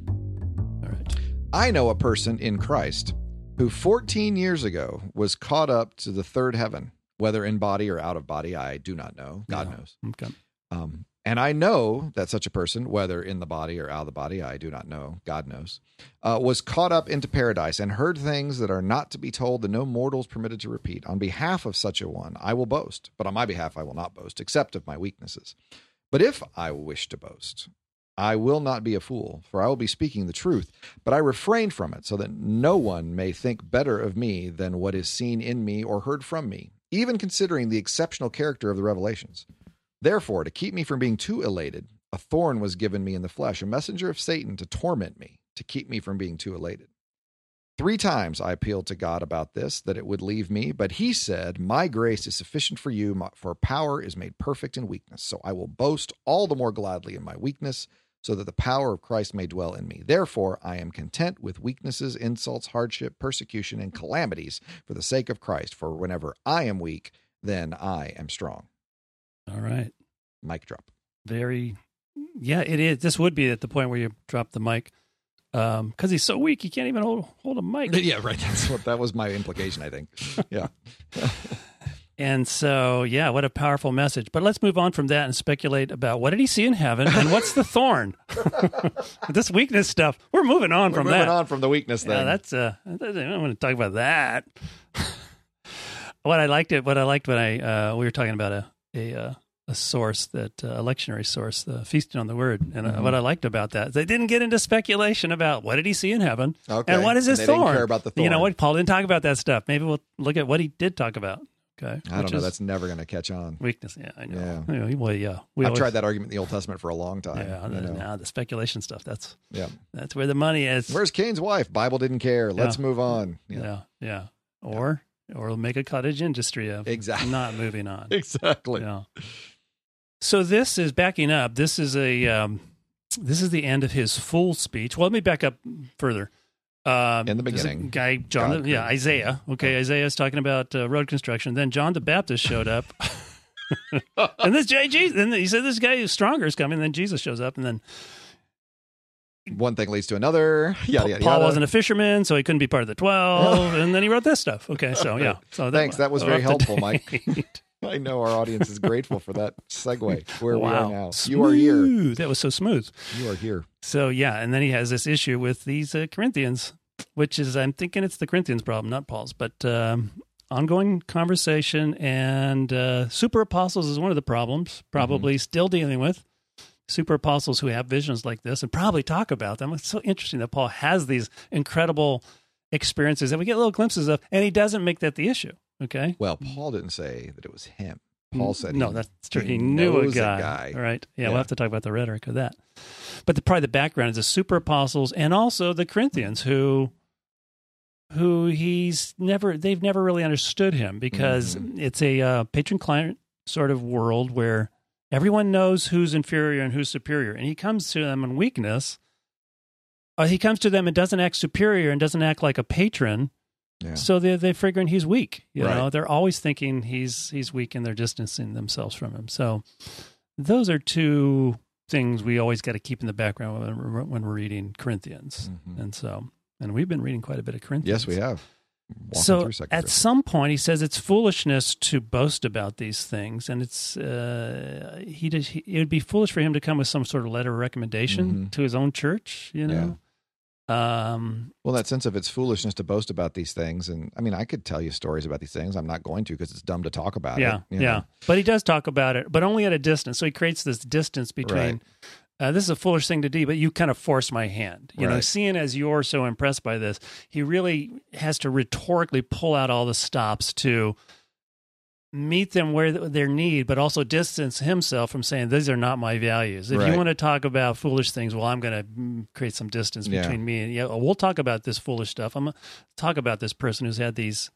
All right. I know a person in Christ who 14 years ago was caught up to the third heaven, whether in body or out of body, I do not know. God knows. Okay. And I know that such a person, whether in the body or out of the body, I do not know, God knows, was caught up into paradise and heard things that are not to be told, that no mortal is permitted to repeat. On behalf of such a one, I will boast, but on my behalf, I will not boast, except of my weaknesses. But if I wish to boast, I will not be a fool, for I will be speaking the truth, but I refrain from it so that no one may think better of me than what is seen in me or heard from me, even considering the exceptional character of the revelations. Therefore, to keep me from being too elated, a thorn was given me in the flesh, a messenger of Satan to torment me, to keep me from being too elated. 3 times I appealed to God about this, that it would leave me, but he said, my grace is sufficient for you, for power is made perfect in weakness. So I will boast all the more gladly in my weakness, so that the power of Christ may dwell in me. Therefore, I am content with weaknesses, insults, hardship, persecution, and calamities for the sake of Christ. For whenever I am weak, then I am strong. All right. Mic drop. Yeah, it is. This would be at the point where you drop the mic because he's so weak he can't even hold a mic. Yeah, right. That was my implication, I think. Yeah. And so, yeah, what a powerful message. But let's move on from that and speculate about what did he see in heaven and what's the thorn? This weakness stuff. We're moving on from that. We're moving on from the weakness thing. Yeah, I don't want to talk about that. We were talking about a source that a lectionary source, the Feasting on the Word, and what I liked about that is they didn't get into speculation about what did he see in heaven and what is his thorn. They didn't care about the thorn. You know what? Paul didn't talk about that stuff. Maybe we'll look at what he did talk about. Okay, I don't know. That's never going to catch on. Weakness. Yeah, I know. Yeah. Anyway, well, yeah, I've tried that argument in the Old Testament for a long time. Yeah, the speculation stuff. That's where the money is. Where's Cain's wife? Bible didn't care. Let's move on. Yeah. Or make a cottage industry of not moving on. Exactly. Yeah. So this is backing up. This is this is the end of his full speech. Well, let me back up further. In the beginning, Isaiah. Okay, Isaiah is talking about road construction. Then John the Baptist showed up, and he said this guy who's stronger is coming. Then Jesus shows up, and then one thing leads to another. Paul wasn't a fisherman, so he couldn't be part of the 12, and then he wrote this stuff. Okay, so yeah. So thanks. That was very helpful, Mike. I know our audience is grateful for that segue. We are now. Smooth. You are here. That was so smooth. You are here. So, yeah, and then he has this issue with these Corinthians, which is, I'm thinking it's the Corinthians problem, not Paul's, but ongoing conversation, and super apostles is one of the problems, probably still dealing with. Super apostles who have visions like this and probably talk about them. It's so interesting that Paul has these incredible experiences that we get little glimpses of, and he doesn't make that the issue. Okay. Well, Paul didn't say that it was him. Paul said no. That's true. He knew a guy. All right. Yeah, we'll have to talk about the rhetoric of that. But probably the background is the super apostles and also the Corinthians, who they've never really understood him because it's a patron-client sort of world where everyone knows who's inferior and who's superior, and he comes to them in weakness. He comes to them and doesn't act superior and doesn't act like a patron. Yeah. So they're figuring he's weak. You know, they're always thinking he's weak, and they're distancing themselves from him. So those are two things we always got to keep in the background when we're reading Corinthians. Mm-hmm. And we've been reading quite a bit of Corinthians. Yes, we have. So at some point, he says it's foolishness to boast about these things, and it's it would be foolish for him to come with some sort of letter of recommendation to his own church. You know. Yeah. Well, that sense of it's foolishness to boast about these things, and I mean, I could tell you stories about these things. I'm not going to because it's dumb to talk about it. Yeah, but he does talk about it, but only at a distance. So he creates this distance between, this is a foolish thing to do, but you kind of force my hand. You know, seeing as you're so impressed by this, he really has to rhetorically pull out all the stops to meet them where their need, but also distance himself from saying, these are not my values. If you want to talk about foolish things, well, I'm going to create some distance between me and you. We'll talk about this foolish stuff. I'm going to talk about this person who's had these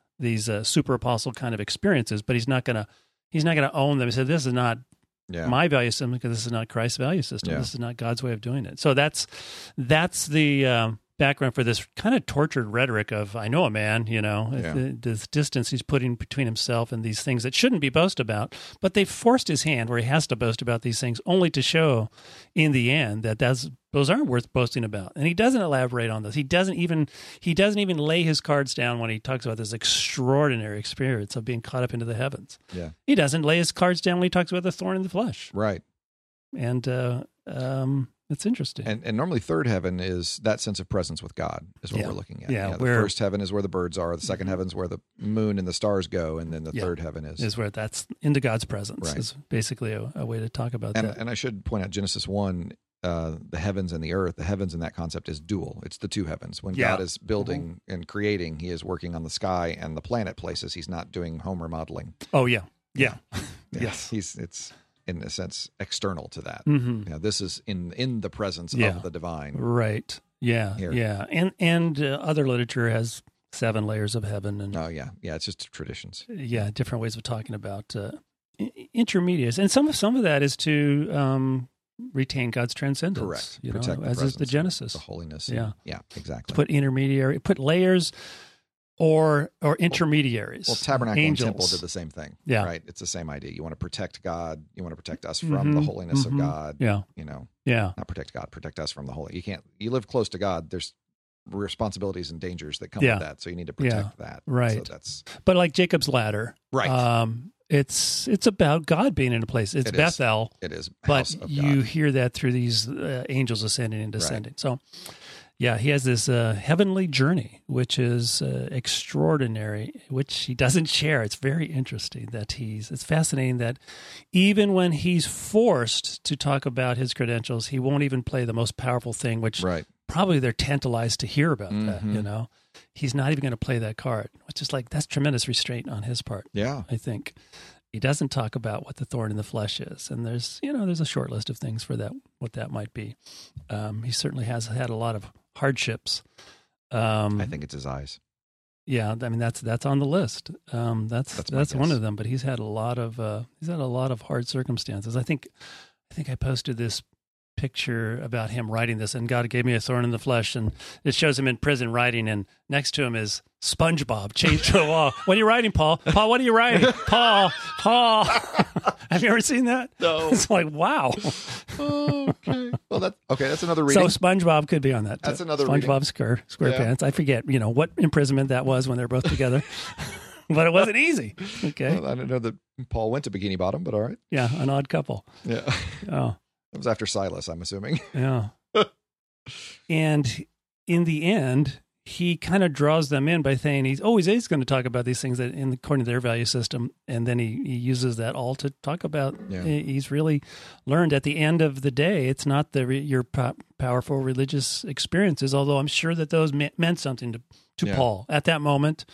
super apostle kind of experiences, but he's not going to own them. He said, this is not my value system because this is not Christ's value system. Yeah. This is not God's way of doing it. So that's the background for this kind of tortured rhetoric of, I know a man, you know, this distance he's putting between himself and these things that shouldn't be boast about, but they forced his hand where he has to boast about these things only to show in the end that those aren't worth boasting about. And he doesn't elaborate on this. He doesn't even lay his cards down when he talks about this extraordinary experience of being caught up into the heavens. Yeah. He doesn't lay his cards down when he talks about the thorn in the flesh. Right. And it's interesting. And normally third heaven is that sense of presence with God is what we're looking at. Yeah, the first heaven is where the birds are. The second heaven's where the moon and the stars go. And then the third heaven is where that's into God's presence. Right. Is basically a way to talk about that. And I should point out Genesis 1, the heavens and the earth, the heavens in that concept is dual. It's the two heavens. When God is building and creating, he is working on the sky and the planet places. He's not doing home remodeling. Oh, yeah. Yeah. Yes. It's in a sense external to that. Mm-hmm. You know, this is in the presence of the divine. Right. Yeah. Here. Yeah. And other literature has 7 layers of heaven. And yeah. It's just traditions. Yeah. Different ways of talking about intermediaries. And some of that is to retain God's transcendence. Correct. You protect know, the as presence, is the Genesis. The holiness. Yeah. Yeah. Exactly. Put layers. Or intermediaries. Well, tabernacle angels. And temple did the same thing, right? It's the same idea. You want to protect God. You want to protect us from the holiness of God. Yeah. You know, not protect God, protect us from the holy. You live close to God. There's responsibilities and dangers that come with that. So you need to protect that. Right. So but like Jacob's ladder, right? It's about God being in a place. It's Bethel. It is. House but of God. You hear that through these angels ascending and descending. Right. So. Yeah, he has this heavenly journey, which is extraordinary, which he doesn't share. It's very interesting that it's fascinating that even when he's forced to talk about his credentials, he won't even play the most powerful thing, which probably they're tantalized to hear about that, you know? He's not even going to play that card, which is that's tremendous restraint on his part, I think. He doesn't talk about what the thorn in the flesh is, and there's a short list of things for that, what that might be. He certainly has had a lot of hardships. I think it's his eyes. Yeah, I mean that's on the list. That's one of them. But he's had a lot of hard circumstances. I think I posted this picture about him writing this, and God gave me a thorn in the flesh, and it shows him in prison writing, and next to him is SpongeBob chained to a wall. What are you writing, Paul? Paul, what are you writing? Paul. Have you ever seen that? No. It's like, wow. Okay. Well, that's another reading. So SpongeBob could be on that. That's another reading. SpongeBob SquarePants. Yeah. I forget, what imprisonment that was when they're both together. But it wasn't easy. Okay. Well, I don't know that Paul went to Bikini Bottom, but all right. Yeah, an odd couple. Yeah. Oh. It was after Silas, I'm assuming. Yeah. And in the end, he kind of draws them in by saying he's going to talk about these things that according to their value system. And then he uses that all to talk about. Yeah. He's really learned at the end of the day, it's not your powerful religious experiences, although I'm sure that those meant something to Paul at that moment.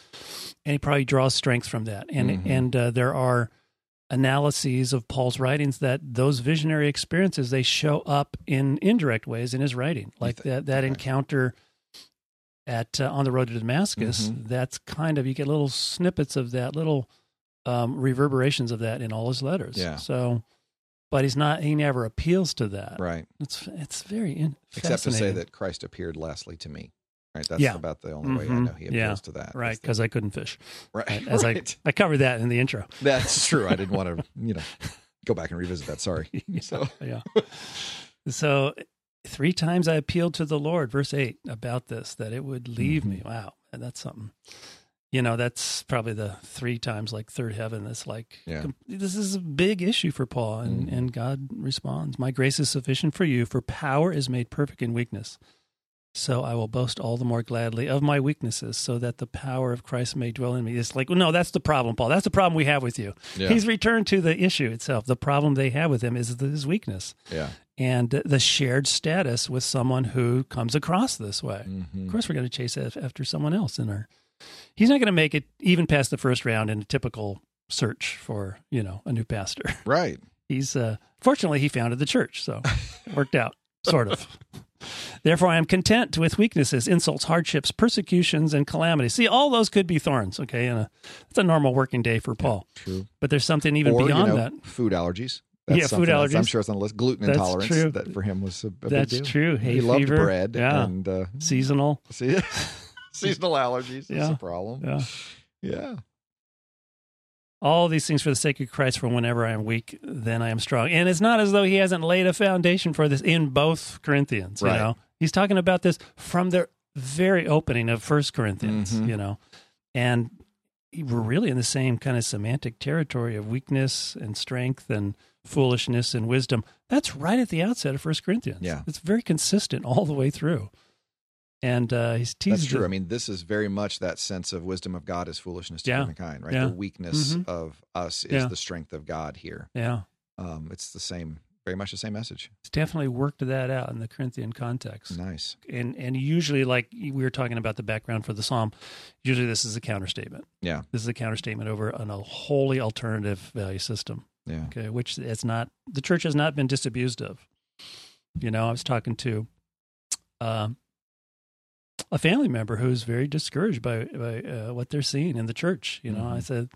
And he probably draws strength from that. And, there are analyses of Paul's writings that those visionary experiences, they show up in indirect ways in his writing, like that encounter at on the road to Damascus. That's kind of, you get little snippets of that, little reverberations of that in all his letters. Yeah. So, but he never appeals to that. Right. It's very fascinating. Except to say that Christ appeared lastly to me. Right, that's about the only way I know he appeals to that. Right, because I couldn't fish. Right. As I covered that in the intro. That's true. I didn't want to, go back and revisit that. Sorry. So 3 times I appealed to the Lord, verse 8, about this, that it would leave me. Wow, and that's something. That's probably the 3 times like third heaven. That's this is a big issue for Paul, and God responds, "My grace is sufficient for you, for power is made perfect in weakness. So I will boast all the more gladly of my weaknesses so that the power of Christ may dwell in me." It's like, no, that's the problem, Paul. That's the problem we have with you. Yeah. He's returned to the issue itself. The problem they have with him is his weakness. Yeah. And the shared status with someone who comes across this way. Of course, we're going to chase after someone else in our... He's not going to make it even past the first round in a typical search for, a new pastor. Right. He's... fortunately, he founded the church, so it worked out, sort of. "Therefore, I am content with weaknesses, insults, hardships, persecutions, and calamities." See, all those could be thorns, okay? And it's a normal working day for Paul. Yeah, true. But there's something even beyond that. Food allergies. That's food allergies. I'm sure it's on the list. Gluten intolerance. True. That for him was a big deal. That's true. Hay fever. He loved bread. Yeah. And, seasonal. Seasonal allergies is a problem. Yeah. "All these things for the sake of Christ, for whenever I am weak, then I am strong." And it's not as though he hasn't laid a foundation for this in both Corinthians, right. He's talking about this from the very opening of 1 Corinthians, And we're really in the same kind of semantic territory of weakness and strength and foolishness and wisdom. That's right at the outset of 1 Corinthians. Yeah. It's very consistent all the way through. And he's teased. That's true. I mean, this is very much that sense of wisdom of God is foolishness to humankind, right? Yeah. The weakness of us is the strength of God here. Yeah. It's the same, very much the same message. It's definitely worked that out in the Corinthian context. Nice. And usually, like we were talking about the background for the psalm, usually this is a counterstatement. Yeah. This is a counterstatement over a wholly alternative value system. Yeah. Okay. Which it's not, the church has not been disabused of. You know, I was talking to a family member who's very discouraged by what they're seeing in the church. You know, I said,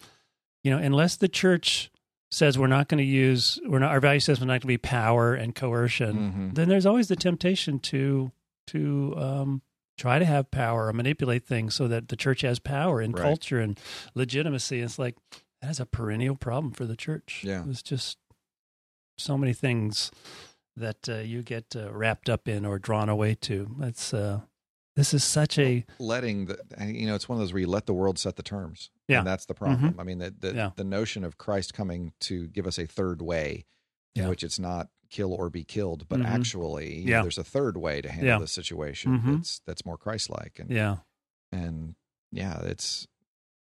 you know, unless the church says our value system is not going to be power and coercion, then there's always the temptation to try to have power or manipulate things so that the church has power and culture and legitimacy. It's like, that is a perennial problem for the church. Yeah. It's just so many things that you get wrapped up in or drawn away to. That's this is such a letting the, you know, it's one of those where you let the world set the terms. Yeah. And that's the problem. I mean, the notion of Christ coming to give us a third way in which it's not kill or be killed, but actually you know, there's a third way to handle this situation that's more Christ-like. And,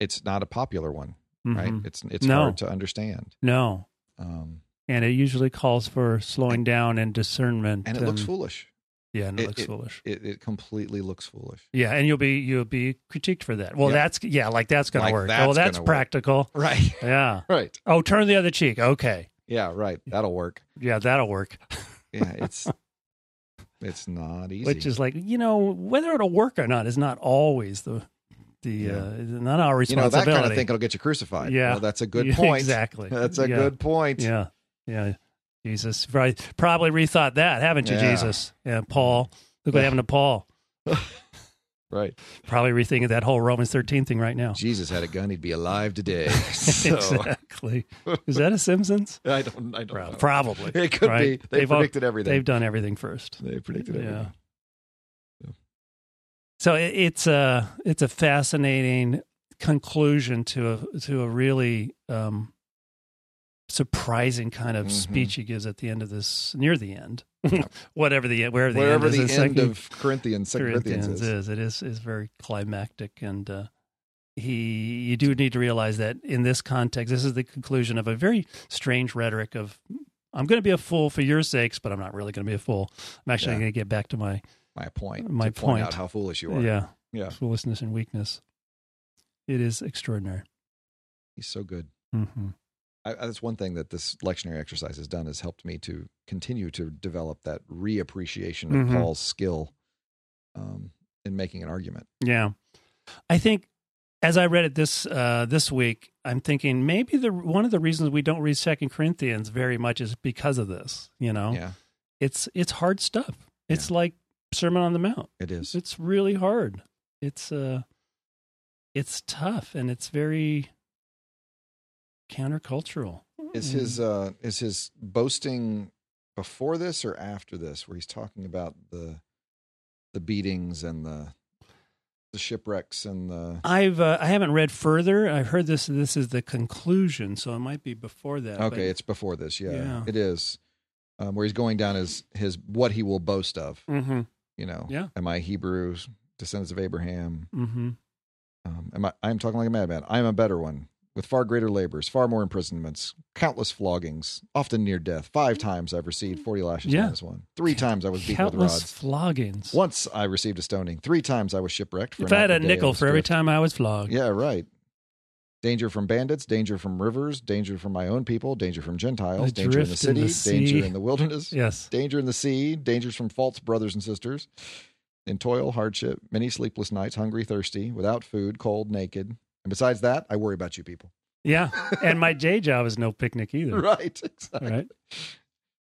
it's not a popular one. Right? It's hard to understand. No. And it usually calls for slowing down and discernment. And it looks foolish. Yeah, and it looks foolish. It completely looks foolish. Yeah, and you'll be critiqued for that. Well, that's going to work. Well, that's practical. Work. Right. Yeah. Right. Oh, turn the other cheek. Okay. Yeah, right. That'll work. Yeah, that'll work. Yeah, it's not easy. Which is like, you know, whether it'll work or not is not always not our responsibility. You know, that kind of thing will get you crucified. Yeah. Well, that's a good point. Exactly. That's a good point. Yeah. Yeah. Jesus probably rethought that, haven't you, Jesus? Yeah. Paul. Look what happened to Paul. Right. Probably rethinking that whole Romans 13 thing right now. If Jesus had a gun, he'd be alive today. So. Exactly. Is that a Simpsons? I don't know. Probably. It could be. They've predicted everything. They've done everything first. They predicted everything. Yeah. So it's a fascinating conclusion to a really surprising kind of speech he gives at the end of this, near the end, whatever the end of Second Corinthians is. It is very climactic, and you do need to realize that in this context, this is the conclusion of a very strange rhetoric of I'm going to be a fool for your sakes, but I'm not really going to be a fool. I'm actually going to get back to my point. Point out how foolish you are. Yeah. Yeah. Foolishness and weakness. It is extraordinary. He's so good. Mm-hmm. That's one thing that this lectionary exercise has done, has helped me to continue to develop that reappreciation of Paul's skill in making an argument. Yeah. I think as I read it this week, I'm thinking maybe one of the reasons we don't read 2 Corinthians very much is because of this, you know? Yeah. It's hard stuff. It's like Sermon on the Mount. It is. It's really hard. It's tough, and it's very countercultural. Is his boasting before this or after this, where he's talking about the beatings and the shipwrecks and the? I haven't read further. I've heard this. This is the conclusion, so it might be before that. Okay, it's before this. Yeah. It is. Where he's going down his what he will boast of. Mm-hmm. You know, am I Hebrew, descendants of Abraham? Mm-hmm. I'm talking like a madman. I am a better one, with far greater labors, far more imprisonments, countless floggings, often near death. 5 times I've received 40 lashes minus one. 3 times I was beaten with rods. Countless floggings. Once I received a stoning. 3 times I was shipwrecked. If I had a nickel for every time I was flogged. Yeah, right. Danger from bandits, danger from rivers, danger from my own people, danger from Gentiles, danger in the city, danger in the wilderness, danger in the sea, dangers from false brothers and sisters, in toil, hardship, many sleepless nights, hungry, thirsty, without food, cold, naked. And besides that, I worry about you people. Yeah, and my day job is no picnic either. Right, exactly. Right?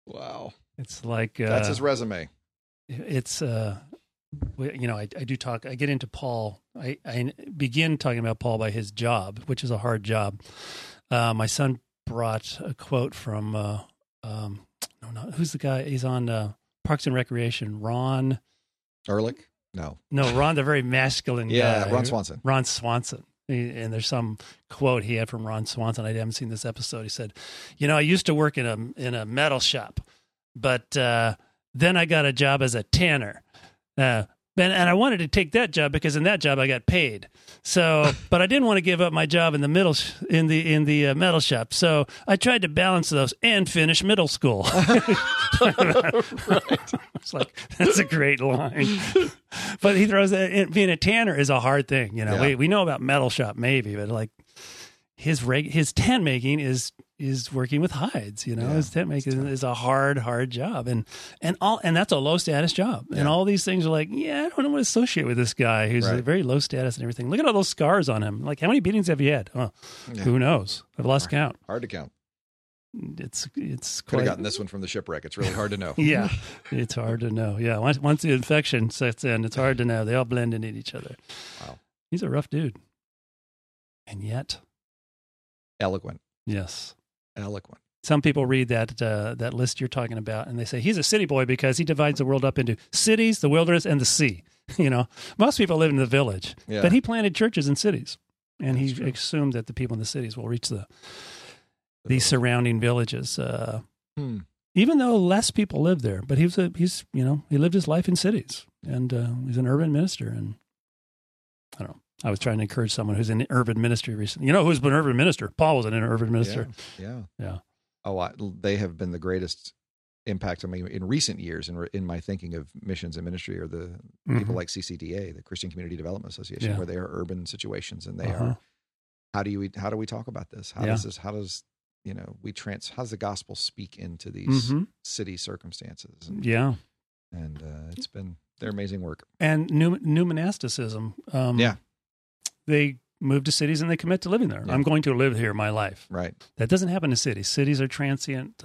Wow. It's like... that's his resume. It's... you know, I get into Paul. I begin talking about Paul by his job, which is a hard job. My son brought a quote from, who's the guy? He's on Parks and Recreation. Ron Ehrlich? No, Ron, the very masculine guy. Yeah, Ron Swanson. And there's some quote he had from Ron Swanson. I haven't seen this episode. He said, you know, I used to work in a metal shop, but then I got a job as a tanner. And I wanted to take that job because in that job I got paid. So, but I didn't want to give up my job in the metal shop. So I tried to balance those and finish middle school. Right. It's like, that's a great line. But he throws that in. Being a tanner is a hard thing. You know, yeah. we know about metal shop maybe, but like his tent making is working with hides, you know, yeah, his tent making is a hard job. And that's a low status job. Yeah. And all these things are like, yeah, I don't want to associate with this guy who's right. very low status and everything. Look at all those scars on him. Like, how many beatings have you had? Oh, yeah. Who knows? I've lost count. Hard to count. It's quite... Could have gotten this one from the shipwreck. It's really hard to know. Yeah, it's hard to know. Yeah, once the infection sets in, it's hard to know. They all blend into each other. Wow. He's a rough dude. And yet... eloquent. Yes. Eloquent. Some people read that list you're talking about, and they say he's a city boy because he divides the world up into cities, the wilderness, and the sea. You know, most people live in the village, yeah. but he planted churches in cities, and he assumed that the people in the cities will reach the surrounding villages, even though less people live there. But he lived his life in cities, and he's an urban minister, and I don't know. I was trying to encourage someone who's in urban ministry recently. You know who's been urban minister? Paul was an urban minister. Yeah. Yeah. yeah. Oh, they have been the greatest impact on me in recent years in my thinking of missions and ministry, or the mm-hmm. people like CCDA, the Christian Community Development Association, yeah. where they are urban situations and they uh-huh. are, how do we talk about this? How yeah. does this, how does, you know, how does the gospel speak into these mm-hmm. city circumstances? And, yeah. And it's been their amazing work. And new monasticism. Yeah. They move to cities and they commit to living there. Yeah. I'm going to live here my life. Right. That doesn't happen in cities. Cities are transient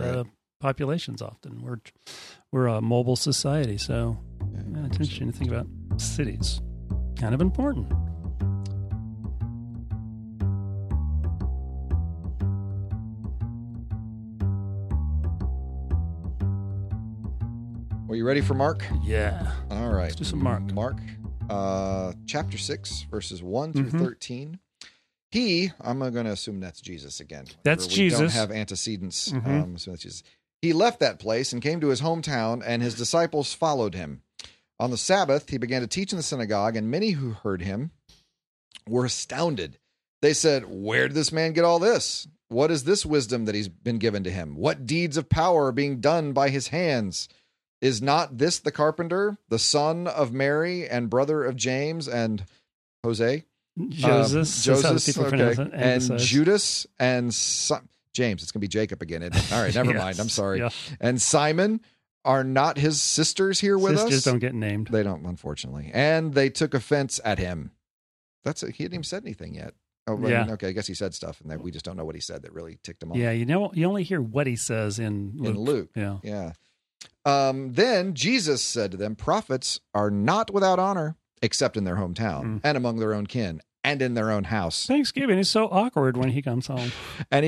populations often. We're a mobile society, so yeah, it's interesting to think about cities. Kind of important. Well, you ready for Mark? Yeah. All right. Let's do some Mark. Mark. Chapter 6, verses 1 through mm-hmm. 13. I'm going to assume that's Jesus again. That's Jesus. We don't have antecedents. Mm-hmm. So that's Jesus. He left that place and came to his hometown, and his disciples followed him. On the Sabbath, he began to teach in the synagogue, and many who heard him were astounded. They said, "Where did this man get all this? What is this wisdom that he's been given to him? What deeds of power are being done by his hands? Is not this the carpenter, the son of Mary, and brother of James and Joseph, okay. and Judas and James?" It's going to be Jacob again. All right, never yes. mind. I'm sorry. Yeah. And Simon, are not his sisters here with us? Sisters don't get named. They don't, unfortunately. And they took offense at him. He hadn't even said anything yet. Oh, right. Yeah. Okay. I guess he said stuff, and that we just don't know what he said that really ticked him off. Yeah, you know, you only hear what he says in Luke. Yeah. Yeah. Then Jesus said to them, "Prophets are not without honor, except in their hometown and among their own kin and in their own house." Thanksgiving is so awkward when he comes home. And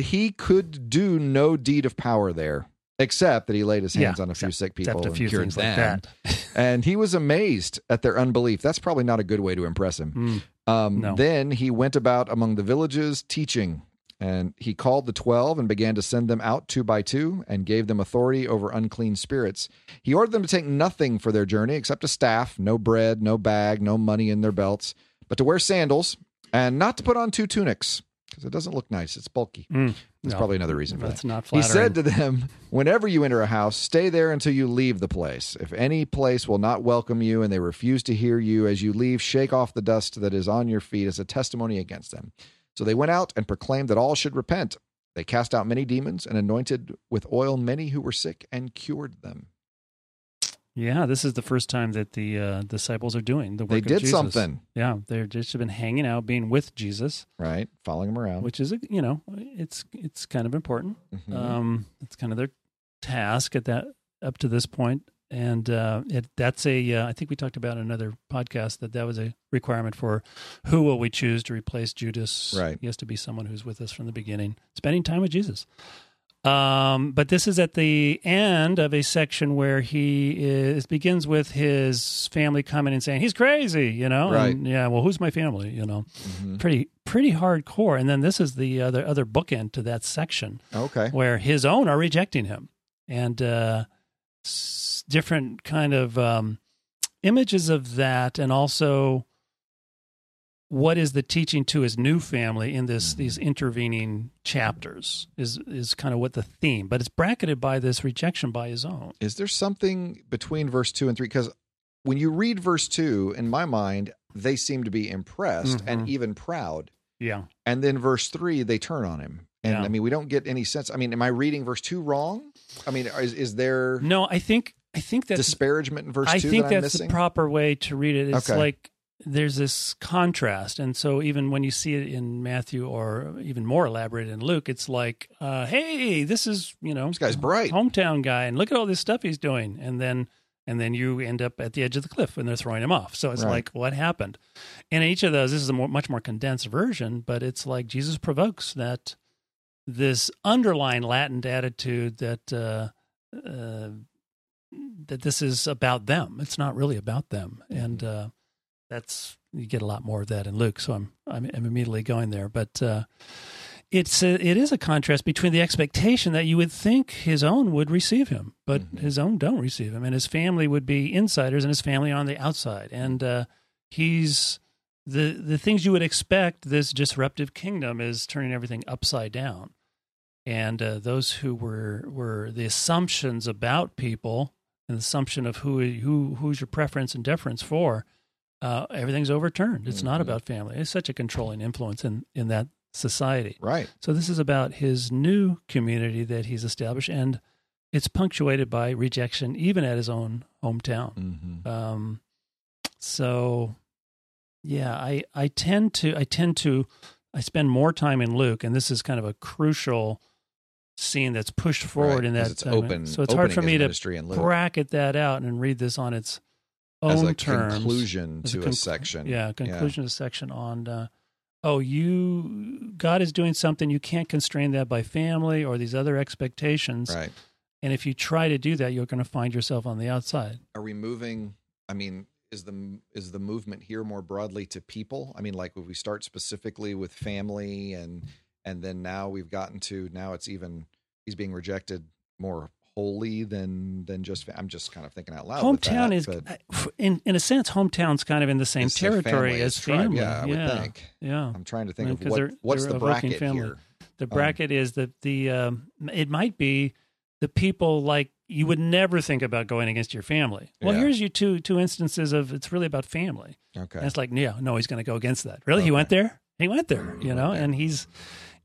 he could do no deed of power there, except that he laid his hands on a few sick people and cured them. Like that. And he was amazed at their unbelief. That's probably not a good way to impress him. No. Then he went about among the villages teaching. And he called the 12 and began to send them out 2 by 2 and gave them authority over unclean spirits. He ordered them to take nothing for their journey except a staff, no bread, no bag, no money in their belts, but to wear sandals and not to put on 2 tunics because it doesn't look nice. It's bulky. That's probably another reason for that. That's not flattering. He said to them, "Whenever you enter a house, stay there until you leave the place. If any place will not welcome you and they refuse to hear you as you leave, shake off the dust that is on your feet as a testimony against them." So they went out and proclaimed that all should repent. They cast out many demons and anointed with oil many who were sick and cured them. Yeah, this is the first time that the disciples are doing the work of Jesus. They did something. Yeah, they've just been hanging out, being with Jesus. Right, following him around. Which is, you know, it's kind of important. Mm-hmm. It's kind of their task up to this point. And I think we talked about in another podcast that was a requirement for who will we choose to replace Judas. Right. He has to be someone who's with us from the beginning, spending time with Jesus. But this is at the end of a section where begins with his family coming and saying, he's crazy, you know? Right. And, yeah, well, who's my family, you know? Mm-hmm. Pretty hardcore. And then this is the other bookend to that section. Okay. Where his own are rejecting him. And different kind of images of that, and also what is the teaching to his new family in these intervening chapters is kind of what the theme, but it's bracketed by this rejection by his own. Is there something between verse 2 and 3? Because when you read verse 2, in my mind, they seem to be impressed mm-hmm. and even proud. Yeah. And then verse 3, they turn on him. And yeah. I mean, we don't get any sense. I mean, am I reading verse 2 wrong? I mean, is there... No, I think that's... disparagement in verse 2 that I'm missing? I think that's the proper way to read it. It's okay. Like... there's this contrast, and so even when you see it in Matthew, or even more elaborate in Luke, it's like, hey, this is, you know, this guy's bright hometown guy, and look at all this stuff he's doing, and then you end up at the edge of the cliff, and they're throwing him off. So it's right. Like, what happened? And in each of those, this is a much more condensed version, but it's like Jesus provokes that this underlying latent attitude that that this is about them. It's not really about them, and. That's you get a lot more of that in Luke, so I'm immediately going there. But it is a contrast between the expectation that you would think his own would receive him, but mm-hmm. his own don't receive him, and his family would be insiders, and his family on the outside. And he's the things you would expect. This disruptive kingdom is turning everything upside down, and those who were the assumptions about people, an assumption of who's your preference and deference for. Everything's overturned. It's mm-hmm. not about family. It's such a controlling influence in that society. Right. So this is about his new community that he's established, and it's punctuated by rejection even at his own hometown. Mm-hmm. So, yeah, I spend more time in Luke, and this is kind of a crucial scene that's pushed forward right, in that. It's open, so it's hard for me to bracket that out and read this on its own as a terms, conclusion as to a section. Yeah, conclusion to a section on, God is doing something, you can't constrain that by family or these other expectations. Right. And if you try to do that, you're going to find yourself on the outside. Are we moving, I mean, is the movement here more broadly to people? I mean, like, if we start specifically with family and then now we've gotten to, now it's even, he's being rejected more holy than just, I'm just kind of thinking out loud. Hometown is, in a sense, hometown's kind of in the same territory as family. Yeah, I would think. Yeah. I'm trying to think of what's the bracket here. The bracket is that it might be the people like you would never think about going against your family. Well, here's your two instances of it's really about family. Okay. And it's like, yeah, no, he's going to go against that. Really? Okay. He went there, you know, and he's...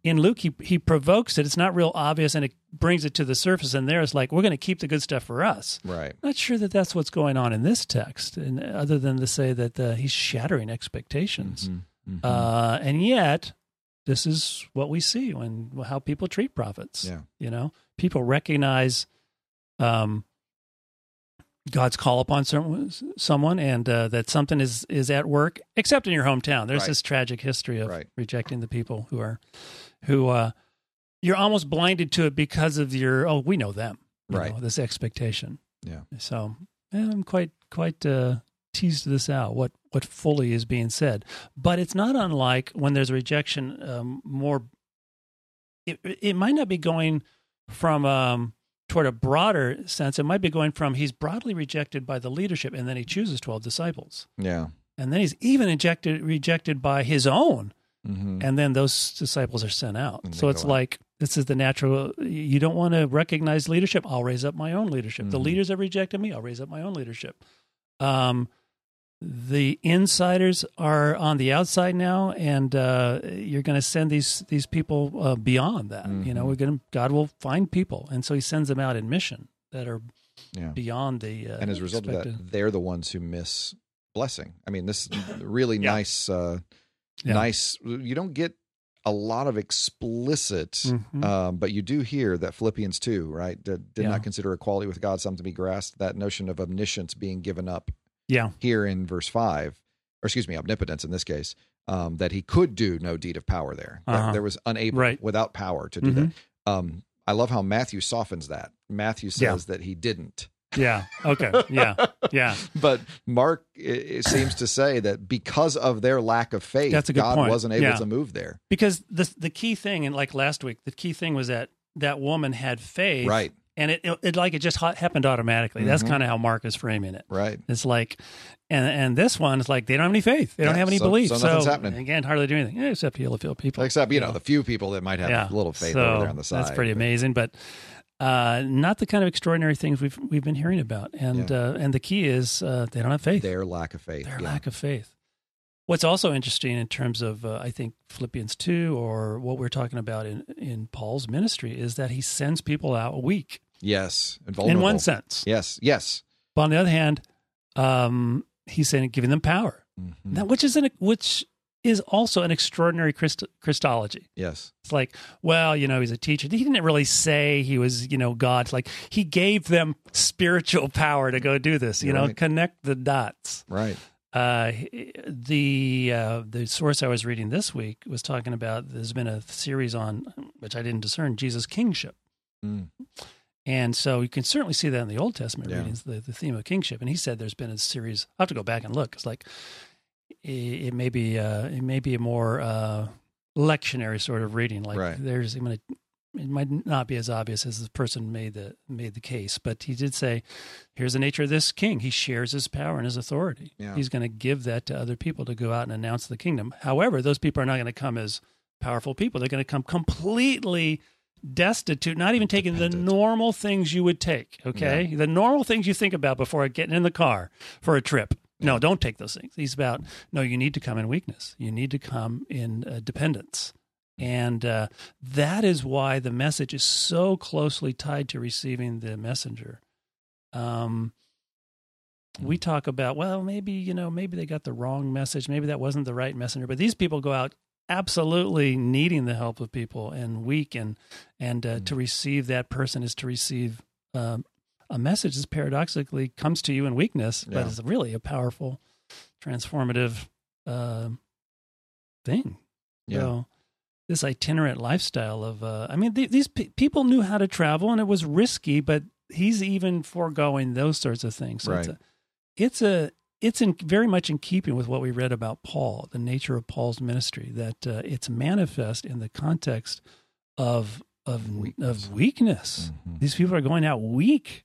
In Luke, he provokes it. It's not real obvious, and it brings it to the surface. And there, it's like, we're going to keep the good stuff for us. Right. Not sure that that's what's going on in this text, and other than to say that he's shattering expectations. Mm-hmm. Mm-hmm. And yet, this is what we see when how people treat prophets. Yeah. You know, people recognize God's call upon someone, and that something is at work, except in your hometown. There's this tragic history of rejecting the people who you're almost blinded to it because of your, we know them, you know, this expectation. Yeah. So I'm quite teased this out, what fully is being said. But it's not unlike when there's rejection it might not be going from toward a broader sense. It might be going from he's broadly rejected by the leadership, and then he chooses 12 disciples. Yeah. And then he's even rejected by his own. Mm-hmm. And then those disciples are sent out. So it's like, this is the natural, you don't want to recognize leadership. I'll raise up my own leadership. Mm-hmm. The leaders have rejected me. I'll raise up my own leadership. The insiders are on the outside now, and you're going to send these people beyond that. Mm-hmm. You know, God will find people. And so he sends them out in mission that are beyond the and as a result of that, they're the ones who miss blessing. I mean, this really nice... Nice. You don't get a lot of explicit, mm-hmm. But you do hear that Philippians 2, right? Did not consider equality with God something to be grasped. That notion of omniscience being given up here in verse 5, or excuse me, omnipotence in this case, that he could do no deed of power there. Uh-huh. There was unable without power to do mm-hmm. that. I love how Matthew softens that. Matthew says that he didn't. Yeah. Okay. Yeah. Yeah. But Mark it seems to say that because of their lack of faith, God point. Wasn't able to move there. Because the key thing, and like last week, the key thing was that that woman had faith. Right. And it just happened automatically. Mm-hmm. That's kind of how Mark is framing it. Right. It's like, and this one is like, they don't have any faith. They don't have any belief. So nothing's happening. Again, hardly do anything except heal a few people. Except, you know, the few people that might have a little faith over there on the side. That's pretty amazing. But not the kind of extraordinary things we've been hearing about. And and the key is they don't have faith. Their lack of faith. Their lack of faith. What's also interesting in terms of, I think, Philippians 2 or what we're talking about in Paul's ministry is that he sends people out weak. Yes. And vulnerable. In one sense. Yes. Yes. But on the other hand, he's saying giving them power, mm-hmm. Now, which is also an extraordinary Christology. Yes. It's like, well, you know, he's a teacher. He didn't really say he was, you know, God. It's like he gave them spiritual power to go do this, you know, connect the dots. Right. The source I was reading this week was talking about, there's been a series on, which I didn't discern, Jesus' kingship. Mm. And so you can certainly see that in the Old Testament readings, the theme of kingship. And he said there's been a series, I'll have to go back and look. It's like, it may be a more lectionary sort of reading. Like it might not be as obvious as the person made the case, but he did say, here's the nature of this king. He shares his power and his authority. Yeah. He's going to give that to other people to go out and announce the kingdom. However, those people are not going to come as powerful people. They're going to come completely destitute, not even taking the normal things you would take, okay? Yeah. The normal things you think about before getting in the car for a trip. Yeah. No, don't take those things. He's about, no, you need to come in weakness. You need to come in dependence. And that is why the message is so closely tied to receiving the messenger. We talk about, well, maybe they got the wrong message. Maybe that wasn't the right messenger. But these people go out absolutely needing the help of people and weak. And to receive that person is to receive a message that paradoxically comes to you in weakness, but it's really a powerful, transformative thing. Yeah. So, this itinerant lifestyle of, people knew how to travel and it was risky, but he's even foregoing those sorts of things. So it's very much in keeping with what we read about Paul, the nature of Paul's ministry, that it's manifest in the context of weakness. Mm-hmm. These people are going out weak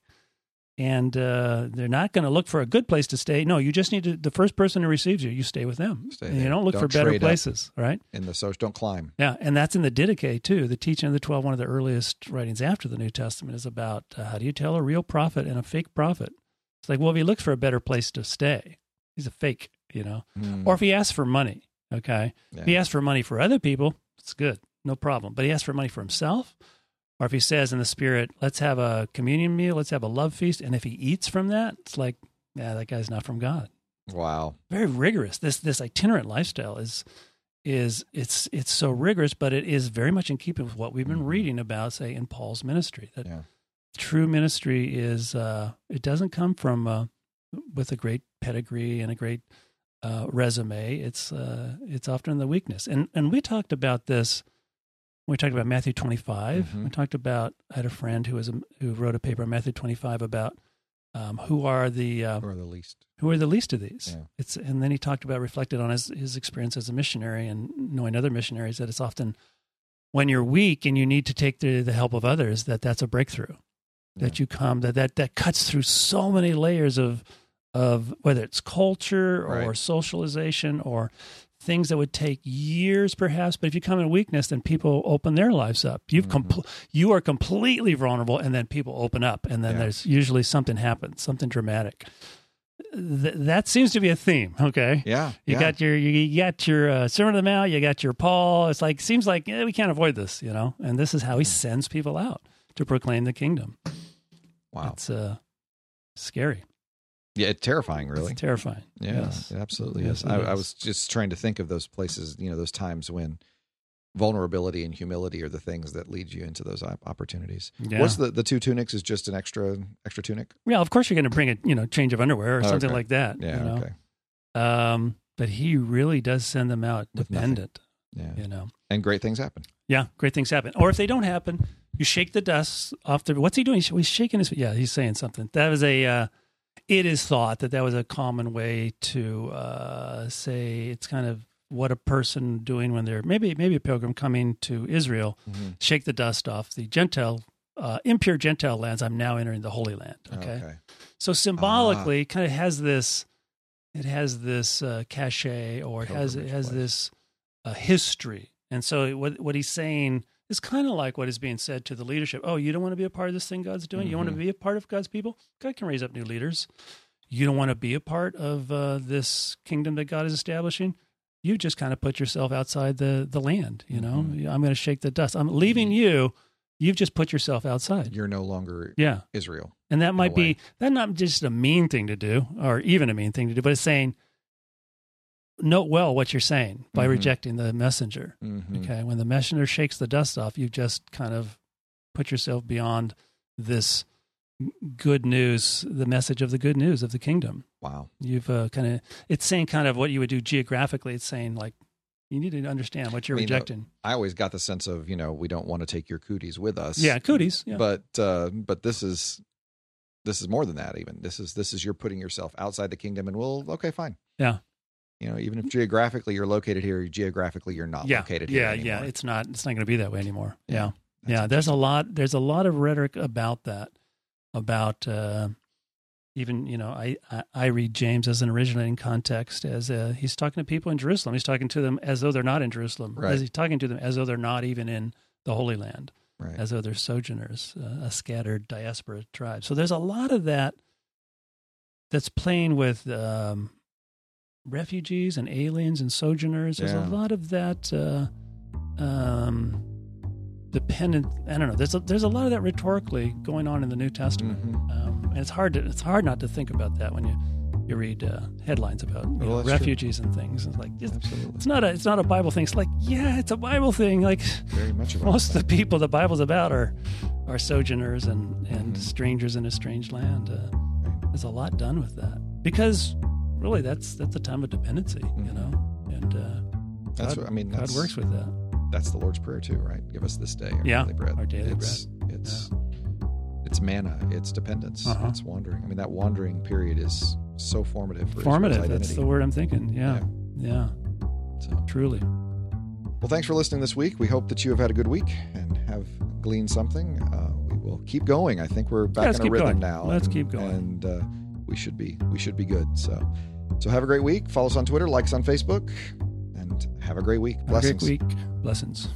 and they're not going to look for a good place to stay. No, you just need to, the first person who receives you, you stay with them. Stay and you don't look for better places, right? In the social, don't climb. Yeah, and that's in the Didache too. The teaching of the 12, one of the earliest writings after the New Testament is about how do you tell a real prophet and a fake prophet? It's like, well, if he looks for a better place to stay, he's a fake, you know? Mm. Or if he asks for money, okay? Yeah. If he asks for money for other people, it's good. No problem. But he asks for money for himself, or if he says in the spirit, let's have a communion meal, let's have a love feast, and if he eats from that, it's like, yeah, that guy's not from God. Wow. Very rigorous. This itinerant lifestyle is so rigorous, but it is very much in keeping with what we've been reading about, say, in Paul's ministry. That true ministry is, it doesn't come from with a great pedigree and a great resume. It's often the weakness. And we talked about this. We talked about Matthew 25. Mm-hmm. We talked about, I had a friend who wrote a paper on Matthew 25 about who are the least. Who are the least of these? Yeah. And then he talked about, reflected on his experience as a missionary and knowing other missionaries, that it's often when you're weak and you need to take the help of others, that's a breakthrough. Yeah. That you come, that cuts through so many layers of whether it's culture or socialization or things that would take years, perhaps, but if you come in weakness, then people open their lives up. You are completely vulnerable, and then people open up, and then there's usually something happens, something dramatic. That seems to be a theme. Okay, yeah, you got your Sermon on the Mount, you got your Paul. It's like seems like we can't avoid this, you know. And this is how he sends people out to proclaim the kingdom. Wow, it's scary. Yeah, terrifying, really. It's terrifying. Yeah, yes. It absolutely is. I was just trying to think of those places, you know, those times when vulnerability and humility are the things that lead you into those opportunities. Yeah. What's the two tunics is just an extra tunic? Yeah, of course you're going to bring a, you know, change of underwear or something like that. Yeah, you know? But he really does send them out dependent, you know. And great things happen. Yeah, great things happen. Or if they don't happen, You shake the dust off the... What's he doing? He's shaking his... Yeah, he's saying something. That was a... it is thought that that was a common way to say it's kind of what a person doing when they're... Maybe a pilgrim coming to Israel, mm-hmm. shake the dust off the Gentile... impure Gentile lands, I'm now entering the Holy Land. Okay. So symbolically, kind of has this... It has this cachet, or it has this history. And so what he's saying... It's kind of like what is being said to the leadership. Oh, you don't want to be a part of this thing God's doing? Mm-hmm. You want to be a part of God's people? God can raise up new leaders. You don't want to be a part of this kingdom that God is establishing? You just kind of put yourself outside the land, you know? Mm-hmm. I'm going to shake the dust. I'm leaving you. You've just put yourself outside. You're no longer Israel. And that might be, that's not just a mean thing to do, or even a mean thing to do, but it's saying, note well what you're saying by mm-hmm. rejecting the messenger. Mm-hmm. Okay, when the messenger shakes the dust off, you just kind of put yourself beyond this good news, the message of the good news of the kingdom. Wow, you've it's saying kind of what you would do geographically. It's saying like you need to understand what you're rejecting. I always got the sense of we don't want to take your cooties with us. Yeah, cooties. Yeah. But this is. This is more than that. Even this is you're putting yourself outside the kingdom, and fine. Yeah. Even if geographically you're located here, geographically you're not located here anymore. Yeah, it's not going to be that way anymore. Yeah. Yeah, there's a lot of rhetoric about that, about even, I read James as an originating context as he's talking to people in Jerusalem. He's talking to them as though they're not in Jerusalem. Right. He's talking to them as though they're not even in the Holy Land, right. As though they're sojourners, a scattered diaspora tribe. So there's a lot of that that's playing with... refugees and aliens and sojourners. There's a lot of that dependent. I don't know. There's a lot of that rhetorically going on in the New Testament, mm-hmm. And it's hard not to think about that when you read headlines about refugees and things. It's like it's not a Bible thing. It's like it's a Bible thing. Like very much about most of the people the Bible's about are sojourners and strangers in a strange land. There's a lot done with that because. Really, that's a time of dependency, and God works with that. That's the Lord's Prayer too, right? Give us this day our daily bread. Our daily bread. It's manna. It's dependence. Uh-huh. It's wandering. that wandering period is so formative. Formative. That's the word I'm thinking. Yeah. So truly. Well, thanks for listening this week. We hope that you have had a good week and have gleaned something. We will keep going. I think we're back in a rhythm now. Let's keep going. And we should be good. So have a great week. Follow us on Twitter, like us on Facebook, and have a great week. Blessings.